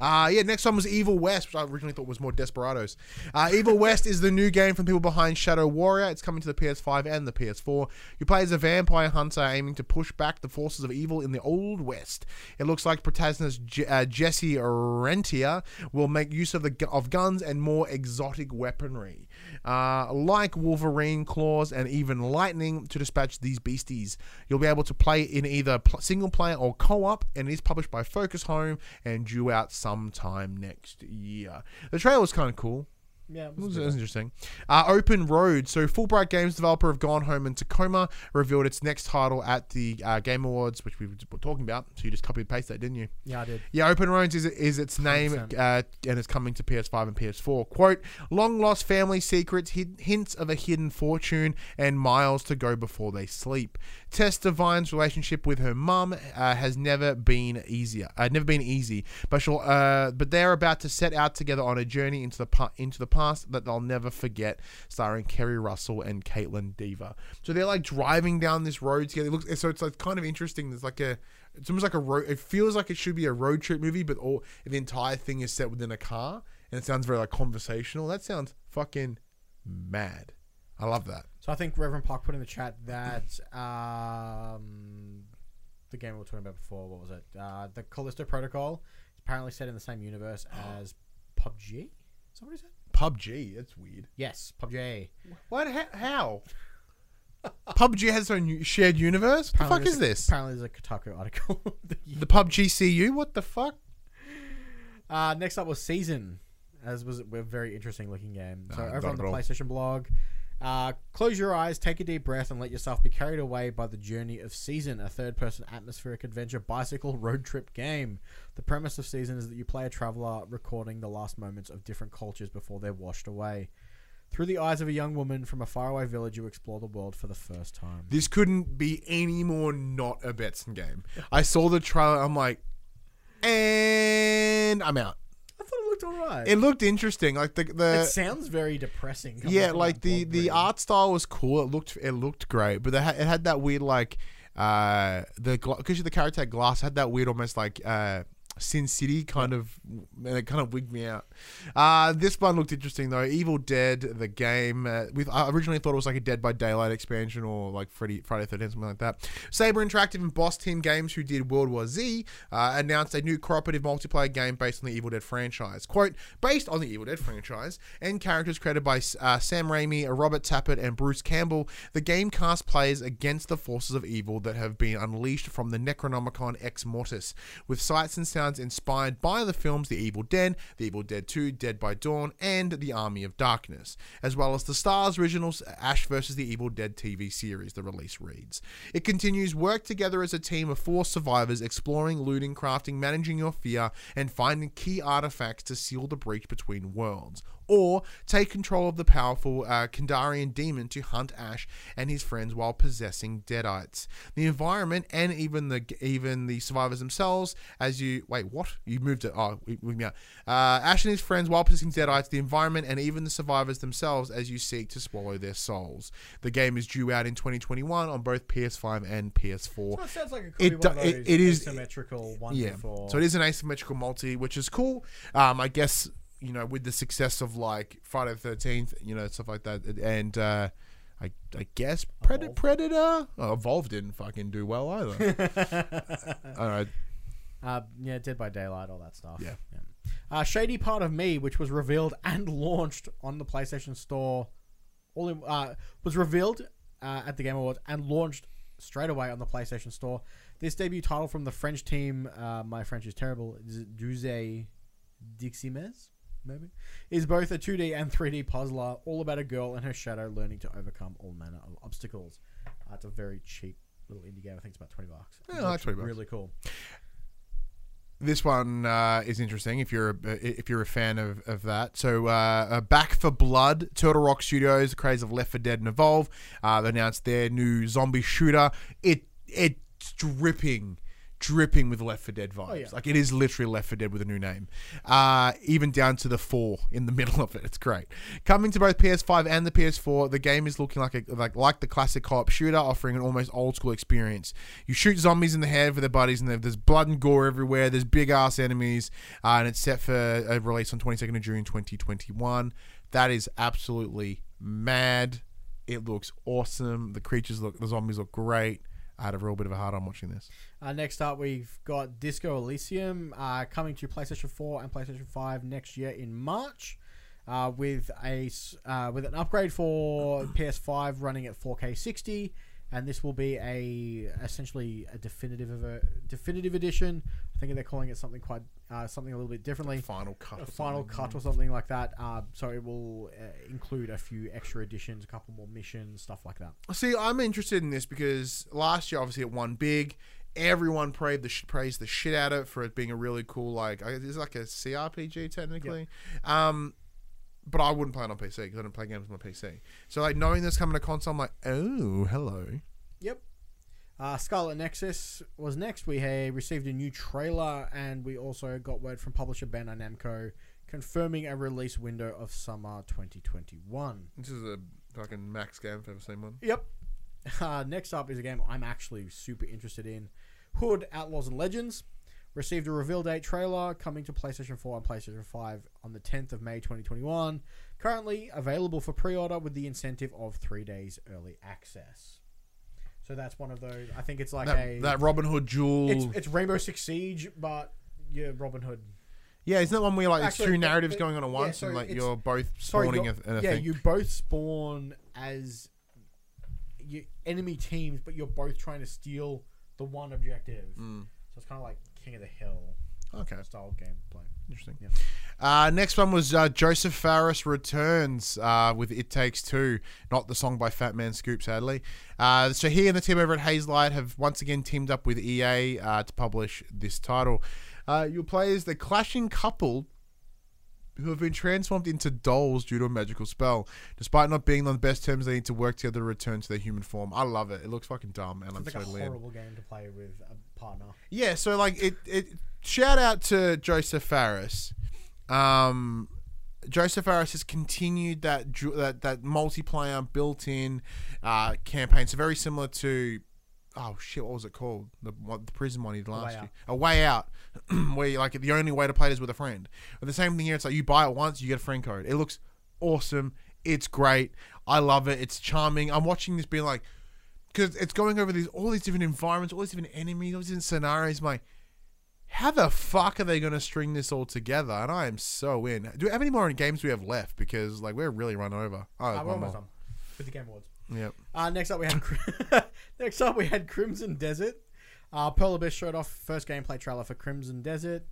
Uh, yeah, next one was Evil West, which I originally thought was more Desperados. Uh, Evil West is the new game from people behind Shadow Warrior. It's coming to the P S five and the P S four. You play as a vampire hunter aiming to push back the forces of evil in the Old West. It looks like protagonist Je uh, Jesse Rentia will make use of the gu of guns and more exotic weaponry, uh, like Wolverine claws and even lightning, to dispatch these beasties. You'll be able to play in either pl single player or co-op, and it is published by Focus Home and due out sometime next year. The trailer was kind of cool. Yeah, it was, it was interesting. Uh, Open Roads. So Fulbright Games developer of Gone Home and Tacoma revealed its next title at the uh, Game Awards, which we were talking about. So you just copied and pasted that, didn't you? Yeah, I did. Yeah, Open Roads is, is its name, uh, and it's coming to P S five and P S four. Quote, long-lost family secrets, hid hints of a hidden fortune, and miles to go before they sleep. Tess Devine's relationship with her mum uh, has never been easier. Uh, never been easy, but she'll, uh, but they're about to set out together on a journey into the into the past that they'll never forget, starring Kerry Russell and Caitlin Dever. So they're like driving down this road together. It looks, so it's like kind of interesting. There's like a, it's almost like a road. It feels like it should be a road trip movie, but all the entire thing is set within a car, and it sounds very like conversational. That sounds fucking mad. I love that. So I think Reverend Park put in the chat that um, the game we were talking about before, what was it? Uh, the Callisto Protocol. It's apparently set in the same universe as P U B G. Somebody said. P U B G, that's weird. Yes, P U B G. What? How? P U B G has its own shared universe? What the fuck is a, this? Apparently there's a Kotaku article. the, the P U B G C U? What the fuck? Uh, next up was Season, as was a very interesting looking game. So no, over on the PlayStation blog, Uh, close your eyes, take a deep breath, and let yourself be carried away by the journey of Season, a third-person atmospheric adventure bicycle road trip game. The premise of Season is that you play a traveler recording the last moments of different cultures before they're washed away. Through the eyes of a young woman from a faraway village, you explore the world for the first time. This couldn't be any more not a Betson game. I saw the trailer, I'm like, and I'm out. I thought it looked alright. It looked interesting. Like the, the it sounds very depressing. Yeah, like the, the art style was cool. It looked it looked great, but it had, it had that weird like uh the because the character had glass had that weird almost like uh. Sin City kind of, and it kind of wigged me out. Uh, this one looked interesting though. Evil Dead, the game. Uh, with I originally thought it was like a Dead by Daylight expansion or like Freddy, Friday the thirteenth, something like that. Saber Interactive and Boss Team Games, who did World War Z, uh, announced a new cooperative multiplayer game based on the Evil Dead franchise. Quote, based on the Evil Dead franchise and characters created by uh, Sam Raimi, Robert Tappert, and Bruce Campbell, the game casts players against the forces of evil that have been unleashed from the Necronomicon Ex Mortis, with sights and sounds inspired by the films The Evil Dead, The Evil Dead two, Dead by Dawn, and The Army of Darkness, as well as the Starz originals Ash versus the Evil Dead T V series, the release reads. It continues, work together as a team of four survivors, exploring, looting, crafting, managing your fear, and finding key artifacts to seal the breach between worlds. Or take control of the powerful uh, Kandarian demon to hunt Ash and his friends while possessing Deadites. The environment and even the even the survivors themselves, as you wait, what you moved it? Oh, we, we, uh, Ash and his friends while possessing Deadites. The environment and even the survivors themselves, as you seek to swallow their souls. The game is due out in twenty twenty-one on both P S five and P S four. So it sounds like it could it, be one of those it, it is asymmetrical one yeah. before. So it is an asymmetrical multi, which is cool. Um, I guess. You know, with the success of like Friday the thirteenth, you know, stuff like that, and uh, I, I guess Predator, Predator, oh, Evolve didn't fucking do well either. All right, uh, yeah, Dead by Daylight, all that stuff. Yeah, yeah. Uh, Shady Part of Me, which was revealed and launched on the PlayStation Store, all in, uh, was revealed uh, at the Game Awards and launched straight away on the PlayStation Store. This debut title from the French team, uh, my French is terrible, Douze Diximez. Maybe, is both a two D and three D puzzler, all about a girl and her shadow learning to overcome all manner of obstacles. Uh, it's a very cheap little indie game. I think it's about twenty bucks. Yeah, like twenty bucks. Really cool. This one uh, is interesting if you're a, if you're a fan of, of that. So, uh, Back for Blood, Turtle Rock Studios, the craze of Left four Dead and Evolve, uh, they announced their new zombie shooter. It it's dripping. dripping with Left four Dead vibes. Oh, yeah. Like it is literally Left four Dead with a new name. Uh, even down to the four in the middle of it. It's great. Coming to both P S five and the P S four, the game is looking like a, like, like the classic co-op shooter, offering an almost old school experience. You shoot zombies in the head with their buddies and there's blood and gore everywhere. There's big ass enemies. Uh, and it's set for a release on twenty-second of June twenty twenty-one. That is absolutely mad. It looks awesome. The creatures look, the zombies look great. I had a real bit of a hard on watching this. Uh, next up, we've got Disco Elysium uh, coming to PlayStation four and PlayStation five next year in March uh, with a uh, with an upgrade for P S five running at four K sixty, and this will be a essentially a definitive of a definitive edition. I think they're calling it something quite uh, something a little bit differently. Like final cut. A final cut or something like that. Uh, so it will uh, include a few extra editions, a couple more missions, stuff like that. See, I'm interested in this because last year obviously it won big. Everyone praised the sh praised the shit out of it for it being a really cool like it's like a C R P G technically. Yep. Um, but I wouldn't play it on P C because I don't play games on my P C. So like knowing this coming to console, I'm like, oh, hello. Yep. Uh, Scarlet Nexus was next. We had received a new trailer, and we also got word from publisher Bandai Namco confirming a release window of summer twenty twenty-one. This is a fucking max game if I've ever seen one. Yep. Uh, next up is a game I'm actually super interested in. Hood, Outlaws and Legends. Received a reveal date trailer coming to PlayStation four and PlayStation five on the tenth of May twenty twenty-one. Currently available for pre-order with the incentive of three days early access. So that's one of those. I think it's like that, a that Robin Hood jewel. It's, it's Rainbow Six Siege, but yeah, Robin Hood. Yeah, isn't that one where like Actually, two narratives it, going on at once, yeah, so and like you're both spawning? Sorry, you're, a, a yeah, thing. You both spawn as you, enemy teams, but you're both trying to steal the one objective. Mm. So it's kind of like King of the Hill. okay. style gameplay. Interesting. Yeah. Uh, next one was uh, Joseph Farris returns uh, with It Takes Two, not the song by Fat Man Scoop, sadly. Uh, so he and the team over at Hazelight have once again teamed up with E A uh, to publish this title. Uh, you'll play as the clashing couple who have been transformed into dolls due to a magical spell. Despite not being on the best terms, they need to work together to return to their human form. I love it. It looks fucking dumb, and it's I'm like totally a horrible in. game to play with a partner. Yeah, so like it. it shout out to Joseph Farris. Um, Joseph Farris has continued that that that multiplayer built-in uh, campaign. So very similar to. Oh shit! What was it called? The, what, the prison one he did last year. A Way Out, where you, like the only way to play it is with a friend. But the same thing here. It's like you buy it once, you get a friend code. It looks awesome. It's great. I love it. It's charming. I'm watching this being like, because it's going over these all these different environments, all these different enemies, all these different scenarios. I'm like, how the fuck are they going to string this all together? And I am so in. Do we have any more games we have left? Because like we're really run over. Oh, uh, one more. Done with the Game Awards. Yep. Uh, next up we had next up we had Crimson Desert. Uh, Pearl Abyss showed off first gameplay trailer for Crimson Desert.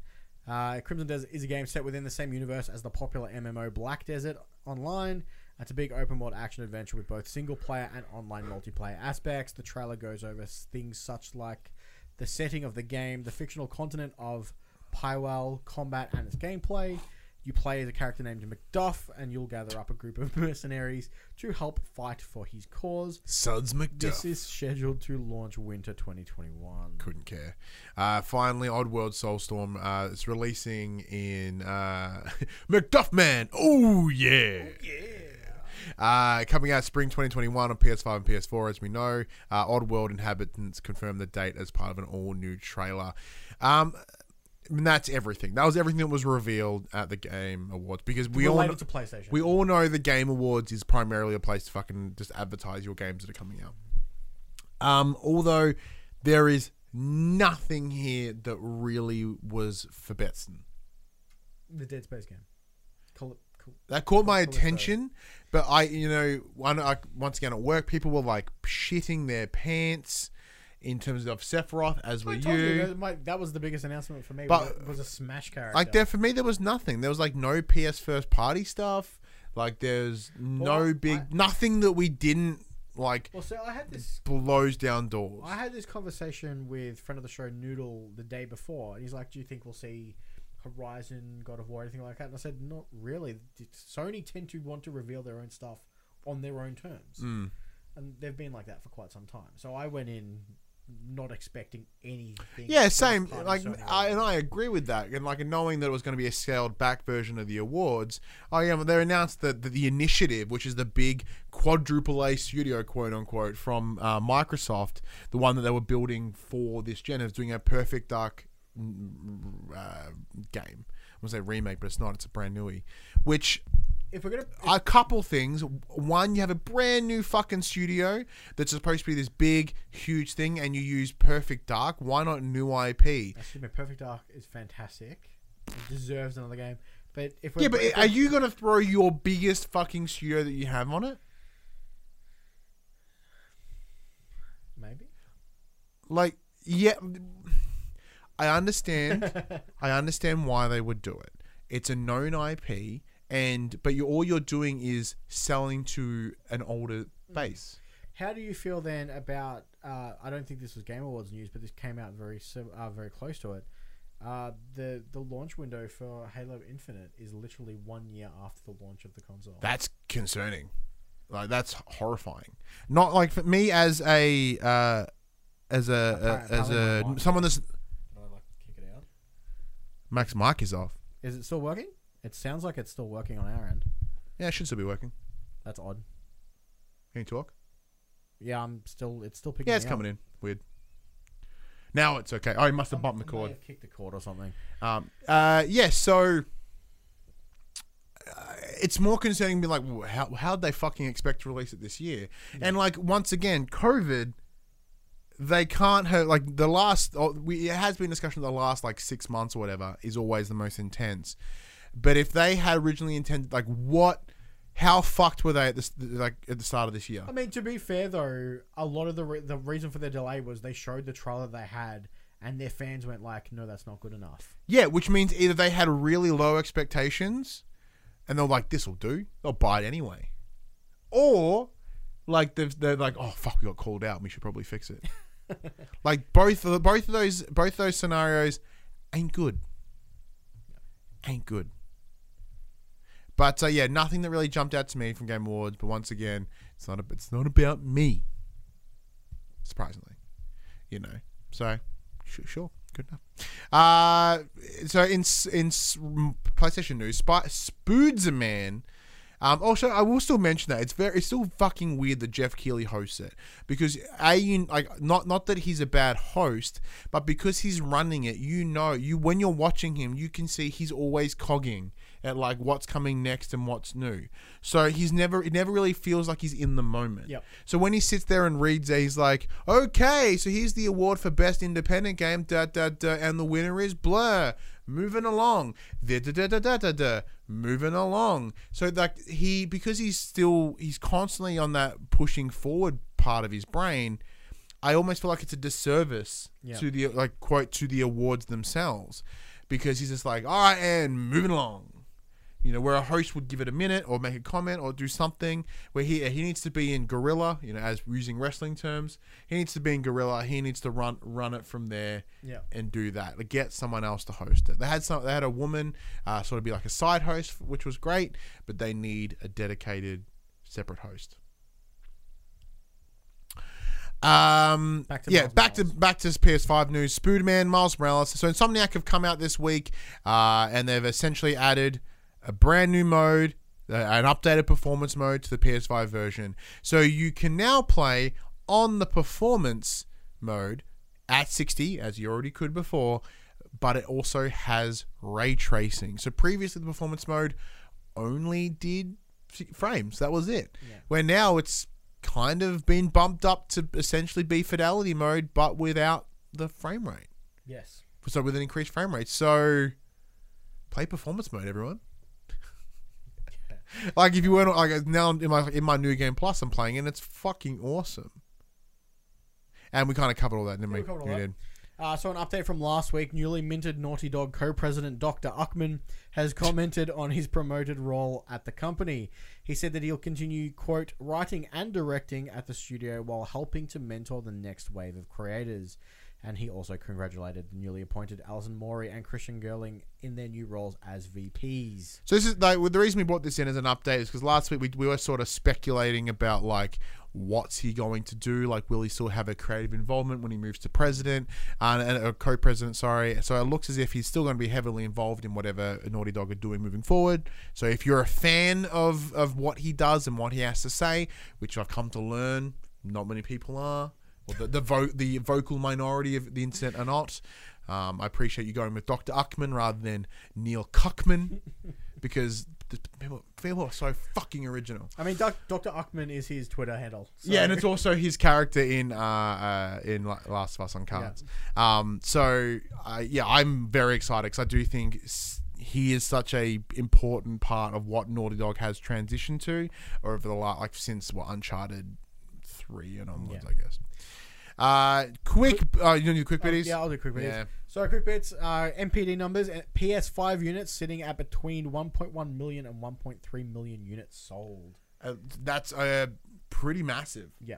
Uh, Crimson Desert is a game set within the same universe as the popular M M O Black Desert Online. It's a big open world action adventure with both single player and online multiplayer aspects. The trailer goes over things such like the setting of the game, the fictional continent of Pywell, combat and its gameplay. You play as a character named Macduff, and you'll gather up a group of mercenaries to help fight for his cause. Suds Macduff. This is scheduled to launch winter twenty twenty-one. Couldn't care. Uh, finally, Oddworld Soulstorm. Uh, it's releasing in uh, Macduff Man. Oh yeah. Oh yeah. Uh, coming out spring twenty twenty-one on P S five and P S four, as we know. Uh, Oddworld inhabitants confirmed the date as part of an all-new trailer. Um... And that's everything. That was everything that was revealed at the Game Awards, because we all know, to PlayStation. We all know the Game Awards is primarily a place to fucking just advertise your games that are coming out. Um, although there is nothing here that really was for Bethesda. The Dead Space game. Call it, call, that caught my attention, but I, you know, one, I, once again at work, people were like shitting their pants. In terms of Sephiroth, as were you, you that, my, that was the biggest announcement for me. But it was a Smash character. Like there, for me, there was nothing. There was like no P S first party stuff. Like there's well, no big I, nothing that we didn't like. Well, so I had this blows down doors. I had this conversation with friend of the show Noodle the day before, and he's like, "Do you think we'll see Horizon, God of War, anything like that?" And I said, "Not really. Sony tend to want to reveal their own stuff on their own terms, mm. and they've been like that for quite some time." So I went in. Not expecting anything. Yeah, same. Like, I, and I agree with that. And like, knowing that it was going to be a scaled back version of the awards, oh yeah, well, they announced that the, the Initiative, which is the big quadruple A studio, quote unquote, from uh, Microsoft, the one that they were building for this gen, is doing a Perfect Dark uh, game. I was gonna say remake, but it's not. It's a brand newy. Which. If we're gonna, if a couple things. One, you have a brand new fucking studio that's supposed to be this big, huge thing, and you use Perfect Dark. Why not new I P? Excuse me, Perfect Dark is fantastic. It deserves another game. But if we're, yeah, but if are you gonna throw your biggest fucking studio that you have on it? Maybe. Like, yeah, I understand. I understand why they would do it. It's a known I P. And but you all you're doing is selling to an older base. How do you feel then about? Uh, I don't think this was Game Awards news, but this came out very uh, very close to it. Uh, the the launch window for Halo Infinite is literally one year after the launch of the console. That's concerning. Like that's horrifying. Not like for me as a uh, as a uh, as a someone that's. Can I like kick it out? Max mic is off. Is it still working? It sounds like it's still working on our end. Yeah, it should still be working. That's odd. Can you talk? Yeah, I'm still... It's still picking Yeah, it's coming up. in. Weird. Now it's okay. Oh, he must have bumped the cord. May have kicked the cord or something. Um, uh, yeah, so... Uh, it's more concerning to be like, well, how, how'd they fucking expect to release it this year? Yeah. And like, once again, COVID... They can't hurt, like, the last... Oh, we, it has been discussion the last, like, six months or whatever is always the most intense... But if they had originally intended, like, what, how fucked were they at this, like, at the start of this year? I mean, to be fair though, a lot of the re the reason for their delay was they showed the trailer they had, and their fans went like, no, that's not good enough. Yeah, which means either they had really low expectations and they're like, this will do, they'll buy it anyway. Or like they're, they're like, oh fuck, we got called out, we should probably fix it. Like both of, both of those both those scenarios ain't good. Ain't good. But uh, yeah, nothing that really jumped out to me from Game Awards. But once again, it's not a, it's not about me. Surprisingly, you know. So sure, sure good enough. Uh, so in in PlayStation news, Sp- Spooderman. Um, also, I will still mention that it's very, it's still fucking weird that Jeff Keighley hosts it, because a you, like not not that he's a bad host, but because he's running it, you know, you when you're watching him, you can see he's always cogging at like what's coming next and what's new. So he's never it never really feels like he's in the moment. Yep. So when he sits there and reads it, he's like, okay, so here's the award for best independent game, da da da, and the winner is Blur. Moving along, da da da da da da da. Moving along. So like he, because he's still he's constantly on that pushing forward part of his brain. I almost feel like it's a disservice yeah. to the like quote to the awards themselves, because he's just like, all right, and moving along. You know, where a host would give it a minute or make a comment or do something, where he he needs to be in guerrilla, you know, as using wrestling terms, he needs to be in guerrilla. He needs to run run it from there, yeah. and do that. Like get someone else to host it. They had some. They had a woman uh, sort of be like a side host, which was great, but they need a dedicated, separate host. Um, back to yeah, Miles back Miles. to back to P S five news. Spooderman, Miles Morales. So Insomniac have come out this week, uh, and they've essentially added a brand new mode, uh, an updated performance mode to the P S five version. So you can now play on the performance mode at sixty, as you already could before, but it also has ray tracing. So previously the performance mode only did frames. That was it. Yeah. Where now it's kind of been bumped up to essentially be fidelity mode, but without the frame rate. Yes. So with an increased frame rate. So play performance mode, everyone. Like if you weren't like now in my in my new game plus I'm playing and it's fucking awesome. And we kind of covered all that, didn't yeah, we? we, we that. Did. Uh, so an update from last week: newly minted Naughty Dog co-president Doctor Uckman has commented on his promoted role at the company. He said that he'll continue, quote, writing and directing at the studio while helping to mentor the next wave of creators. And he also congratulated the newly appointed Alison Morey and Christian Gerling in their new roles as V Ps. So this is like, well, the reason we brought this in as an update is because last week we, we were sort of speculating about like what's he going to do, like will he still have a creative involvement when he moves to president uh, and uh, co-president? Sorry. So it looks as if he's still going to be heavily involved in whatever Naughty Dog are doing moving forward. So if you're a fan of of what he does and what he has to say, which I've come to learn, not many people are. Well, the the, vo- the vocal minority of the internet are not. Um, I appreciate you going with Doctor Uckman rather than Neil Cuckman, because the people, people are so fucking original. I mean, Doctor Uckman is his Twitter handle. So. Yeah, and it's also his character in uh, uh, in Last of Us on Cards. Yeah. Um, so, uh, yeah, I'm very excited because I do think he is such a important part of what Naughty Dog has transitioned to over the last, like since what Uncharted three and onwards, yeah. I guess. Uh, quick, uh, you want to do quick bitties? Uh, yeah, I'll do quick bitties. Yeah. So, quick bits are M P D numbers and P S five units sitting at between one point one million and one point three million units sold. Uh, that's uh, pretty massive. Yeah.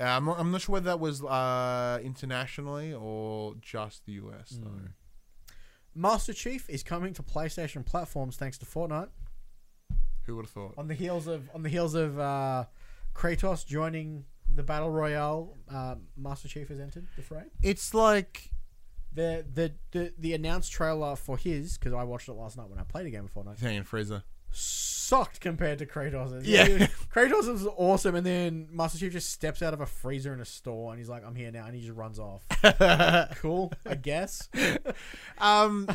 Uh, I'm, I'm not sure whether that was uh, internationally or just the U S, though. Mm. Master Chief is coming to PlayStation platforms thanks to Fortnite. Who would have thought? On the heels of, on the heels of uh, Kratos joining the Battle Royale, um, Master Chief has entered the fray. It's like the the the, the announced trailer for his, because I watched it last night when I played a game before night. Hang in Frieza. Sucked compared to Kratos. Yeah. He, Kratos was awesome, and then Master Chief just steps out of a freezer in a store and he's like, I'm here now, and he just runs off. Cool, I guess. um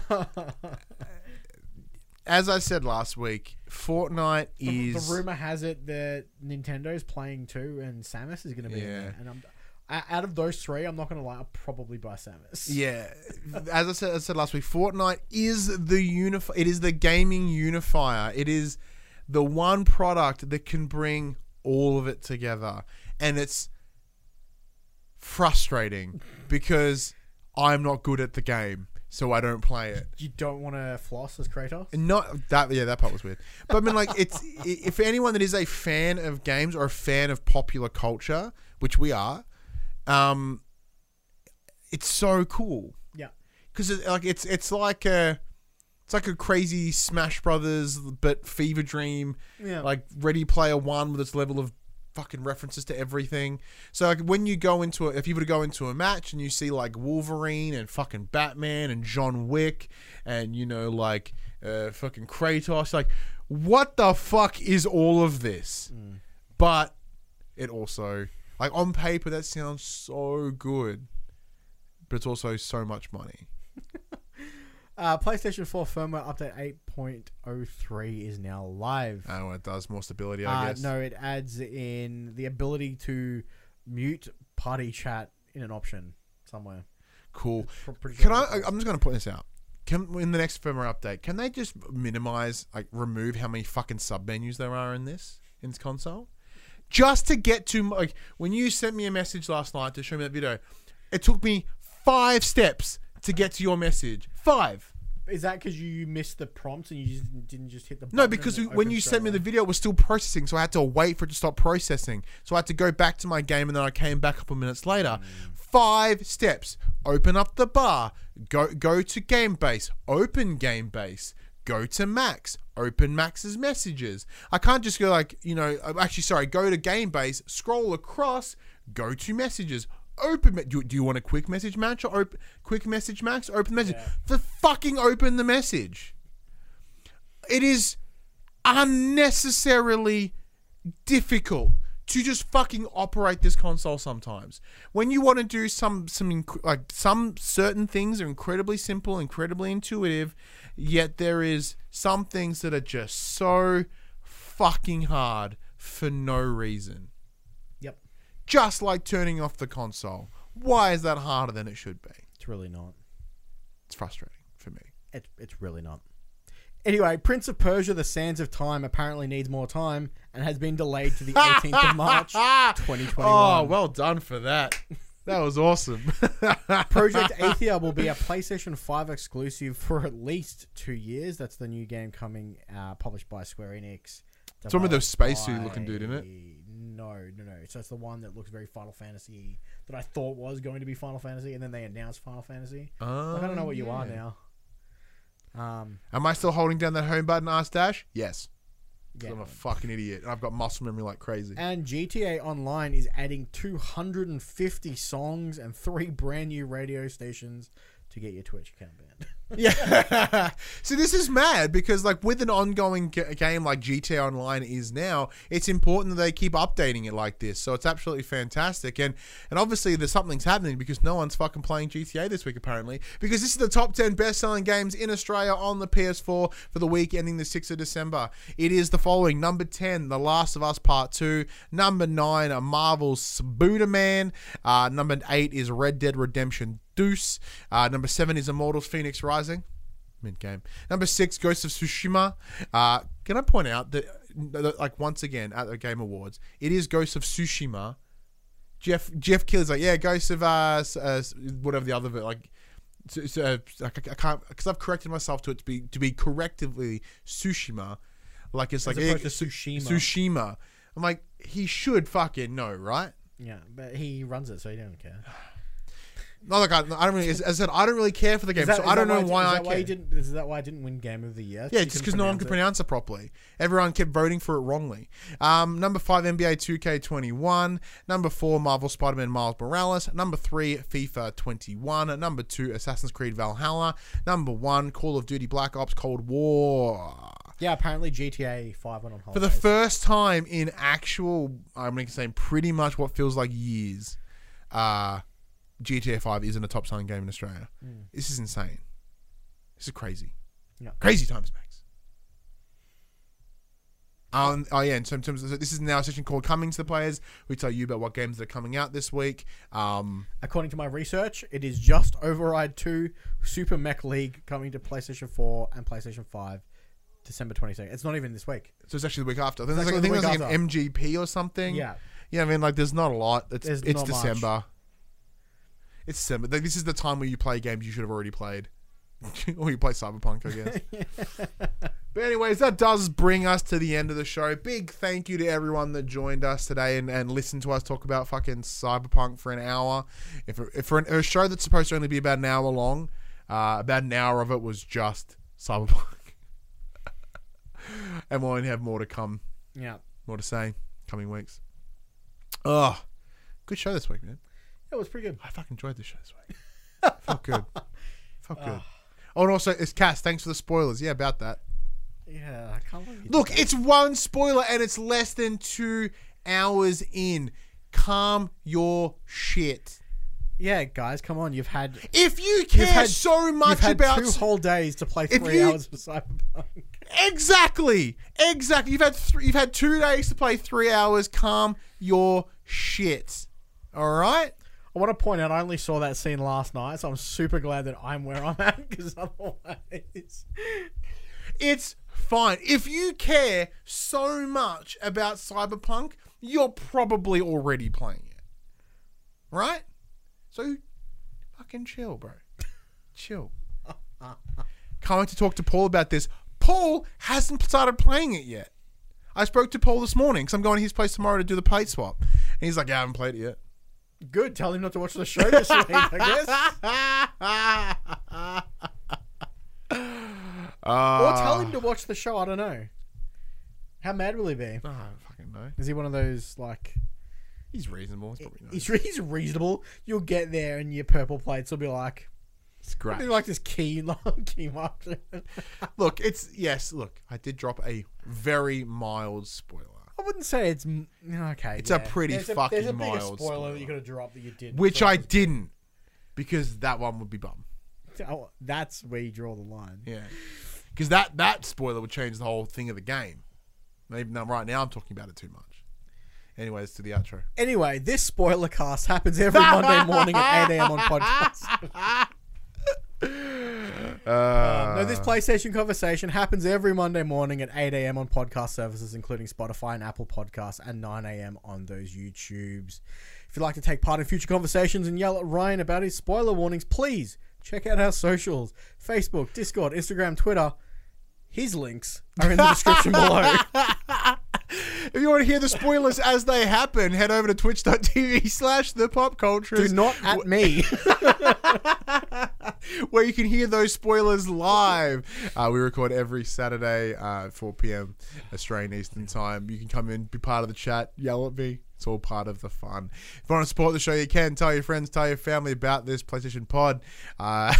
As I said last week, Fortnite is... The, the rumor has it that Nintendo's playing too, and Samus is going to be yeah. in there. And I'm, out of those three, I'm not going to lie, I'll probably buy Samus. Yeah. As I said, I said last week, Fortnite is the unif- It is the gaming unifier. It is the one product that can bring all of it together. And it's frustrating because I'm not good at the game, so I don't play it. You don't want to floss as Kratos? Not that. Yeah, that part was weird. But I mean, like, it's if anyone that is a fan of games or a fan of popular culture, which we are, um, it's so cool. Yeah, because it, like it's it's like a it's like a crazy Smash Brothers but fever dream. Yeah, like Ready Player One with its level of fucking references to everything. So like when you go into a, if you were to go into a match and you see like Wolverine and fucking Batman and John Wick and you know like uh, fucking Kratos, like what the fuck is all of this? Mm. But it also like on paper that sounds so good, but it's also so much money. Uh, PlayStation four firmware update eight point oh three is now live. Oh, it does more stability, I uh, guess. No, it adds in the ability to mute party chat in an option somewhere. Cool. Pr- can I? I'm just going to point this out. Can in the next firmware update, can they just minimize, like, remove how many fucking submenus there are in this in this console, just to get to like when you sent me a message last night to show me that video, it took me five steps to get to your message. Five. Is that because you missed the prompt and you just didn't just hit the button? No, because we, when you sent me the video, it was still processing, so I had to wait for it to stop processing. So I had to go back to my game, and then I came back a couple minutes later. Mm. Five steps. Open up the bar. Go go to Game Base. Open Game Base. Go to Max. Open Max's messages. I can't just go like, you know, actually, sorry, go to Game Base, scroll across, go to messages. Open. Do, do you want a quick message match or open, quick message max? Open message. Yeah. The fucking open the message. It is unnecessarily difficult to just fucking operate this console sometimes. When you want to do some some like some certain things are incredibly simple, incredibly intuitive, yet there is some things that are just so fucking hard for no reason. Just like turning off the console. Why is that harder than it should be? It's really not. It's frustrating for me. It, it's really not. Anyway, Prince of Persia, The Sands of Time apparently needs more time and has been delayed to the eighteenth of March, twenty twenty-one. Oh, well done for that. That was awesome. Project Athia will be a PlayStation five exclusive for at least two years. That's the new game coming, uh, published by Square Enix. It's one with the spacesuit looking dude, isn't it? No, no, no. So it's the one that looks very Final Fantasy, that I thought was going to be Final Fantasy, and then they announced Final Fantasy. Oh, like, I don't know what yeah. you are now. Um, Am I still holding down that home button, ass dash? Yes. Yeah, I'm a fucking idiot. I've got muscle memory like crazy. And G T A Online is adding two hundred fifty songs and three brand new radio stations to get your Twitch account banned. Yeah. So this is mad because like with an ongoing g- game like G T A Online is now, it's important that they keep updating it like this. So it's absolutely fantastic. And and obviously there's something's happening because no one's fucking playing G T A this week apparently, because this is the top ten best-selling games in Australia on the P S four for the week ending the sixth of December. It is the following: number ten, The Last of Us Part two, number nine, a Marvel's Buddha Man, uh, number eight is Red Dead Redemption Deuce, uh, number seven is Immortals Phoenix Rising. Mid game. Number six, Ghost of Tsushima. Uh, can I point out that, like, once again at the Game Awards, it is Ghost of Tsushima. Jeff Jeff Killer's like, yeah, Ghost of uh, uh whatever the other like. So, so, I can't because I've corrected myself to it to be to be correctively Tsushima, like it's As like yeah, to Tsushima. Tsushima. I'm like, he should fucking know, right? Yeah, but he runs it, so he don't care. No, like I, I don't really. As I said, I don't really care for the game, that, so I don't know why, why I why care. Didn't, is that why I didn't win Game of the Year? Yeah, just because no one could it. pronounce it properly. Everyone kept voting for it wrongly. Um, number five, N B A two K twenty-one. Number four, Marvel Spider-Man Miles Morales. Number three, FIFA twenty-one. Number two, Assassin's Creed Valhalla. Number one, Call of Duty Black Ops Cold War. Yeah, apparently G T A five went on holidays. For the first time in actual, I'm going to say pretty much what feels like years, uh... G T A five isn't a top-selling game in Australia. Mm. This is insane. This is crazy. Yeah. Crazy times, Max. Um, oh, yeah, in terms of... This is now a session called Coming to the Players. We tell you about what games that are coming out this week. Um, According to my research, it is just Override two, Super Mech League, coming to PlayStation four and PlayStation five, December twenty-second. It's not even this week. So it's actually the week after. I think it's there's like, the like an M G P or something. Yeah. Yeah, I mean, like, there's not a lot. It's, it's December. Much. It's December. This is the time where you play games you should have already played. Or you play Cyberpunk, I guess. But anyways, that does bring us to the end of the show. Big thank you to everyone that joined us today and, and listened to us talk about fucking Cyberpunk for an hour. If, if for an, a show that's supposed to only be about an hour long, uh, about an hour of it was just Cyberpunk. And we'll only have more to come. Yeah. More to say coming weeks. Oh, good show this week, man. It was pretty good. I fucking enjoyed this show this week. Felt good. Felt good. Oh, and also, it's Cass. Thanks for the spoilers. Yeah, about that. Yeah, I can't believe it. Look, it's one spoiler and it's less than two hours in. Calm your shit. Yeah, guys, come on. You've had... If you care had, so much had about... two whole days to play three you, hours for Cyberpunk. Exactly. Exactly. You've had, th- you've had two days to play three hours. Calm your shit. All right? I want to point out, I only saw that scene last night, so I'm super glad that I'm where I'm at, because otherwise... It's fine. If you care so much about Cyberpunk, you're probably already playing it. Right? So, fucking chill, bro. Chill. Can't wait to talk to Paul about this. Paul hasn't started playing it yet. I spoke to Paul this morning, because I'm going to his place tomorrow to do the plate swap. And he's like, yeah, I haven't played it yet. Good, tell him not to watch the show this week, I guess. Uh, or tell him to watch the show, I don't know. How mad will he be? Oh, I don't fucking know. Is he one of those, like... He's reasonable. He's, probably he's, re- he's reasonable. You'll get there and your purple plates will be like... It's great. Like this key, long key marker. Look, it's... Yes, look, I did drop a very mild spoiler. I wouldn't say it's okay. It's yeah. a pretty there's fucking a, a mild spoiler, spoiler that you could have dropped that you didn't, which I didn't, because that one would be bum. Oh, that's where you draw the line. Yeah, because that that spoiler would change the whole thing of the game. Even though right now I'm talking about it too much. Anyways, to the outro. Anyway, this spoiler cast happens every Monday morning at eight a.m. on podcast. Uh, um, no, this PlayStation conversation happens every Monday morning at eight a.m. on podcast services, including Spotify and Apple Podcasts, and nine a.m. on those YouTubes. If you'd like to take part in future conversations and yell at Ryan about his spoiler warnings, please check out our socials. Facebook, Discord, Instagram, Twitter. His links are in the description below. If you want to hear the spoilers as they happen, head over to twitch dot t v slash the pop cultures. Do not at me. Where you can hear those spoilers live. Uh, we record every Saturday uh, at four p.m. Australian Eastern Time. You can come in, be part of the chat, yell at me. It's all part of the fun. If you want to support the show, you can. Tell your friends, tell your family about this PlayStation pod. Uh...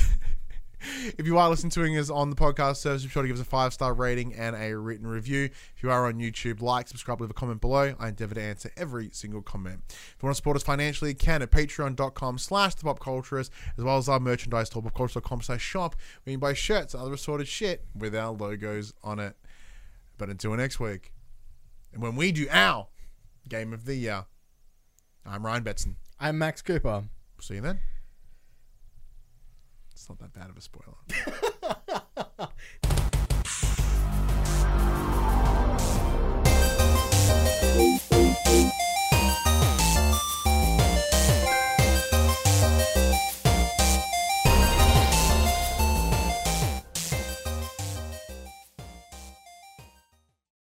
If you are listening to us on the podcast service, be sure to give us a five-star rating and a written review. If you are on YouTube, like, subscribe, leave a comment below. I endeavour to answer every single comment. If you want to support us financially, you can at patreon dot com slash the pop culturist, as well as our merchandise store, pop culturist dot com slash shop, where you can buy shirts and other assorted shit with our logos on it. But until next week, and when we do our Game of the Year, I'm Ryan Betson. I'm Max Cooper. We'll see you then. It's not that bad of a spoiler.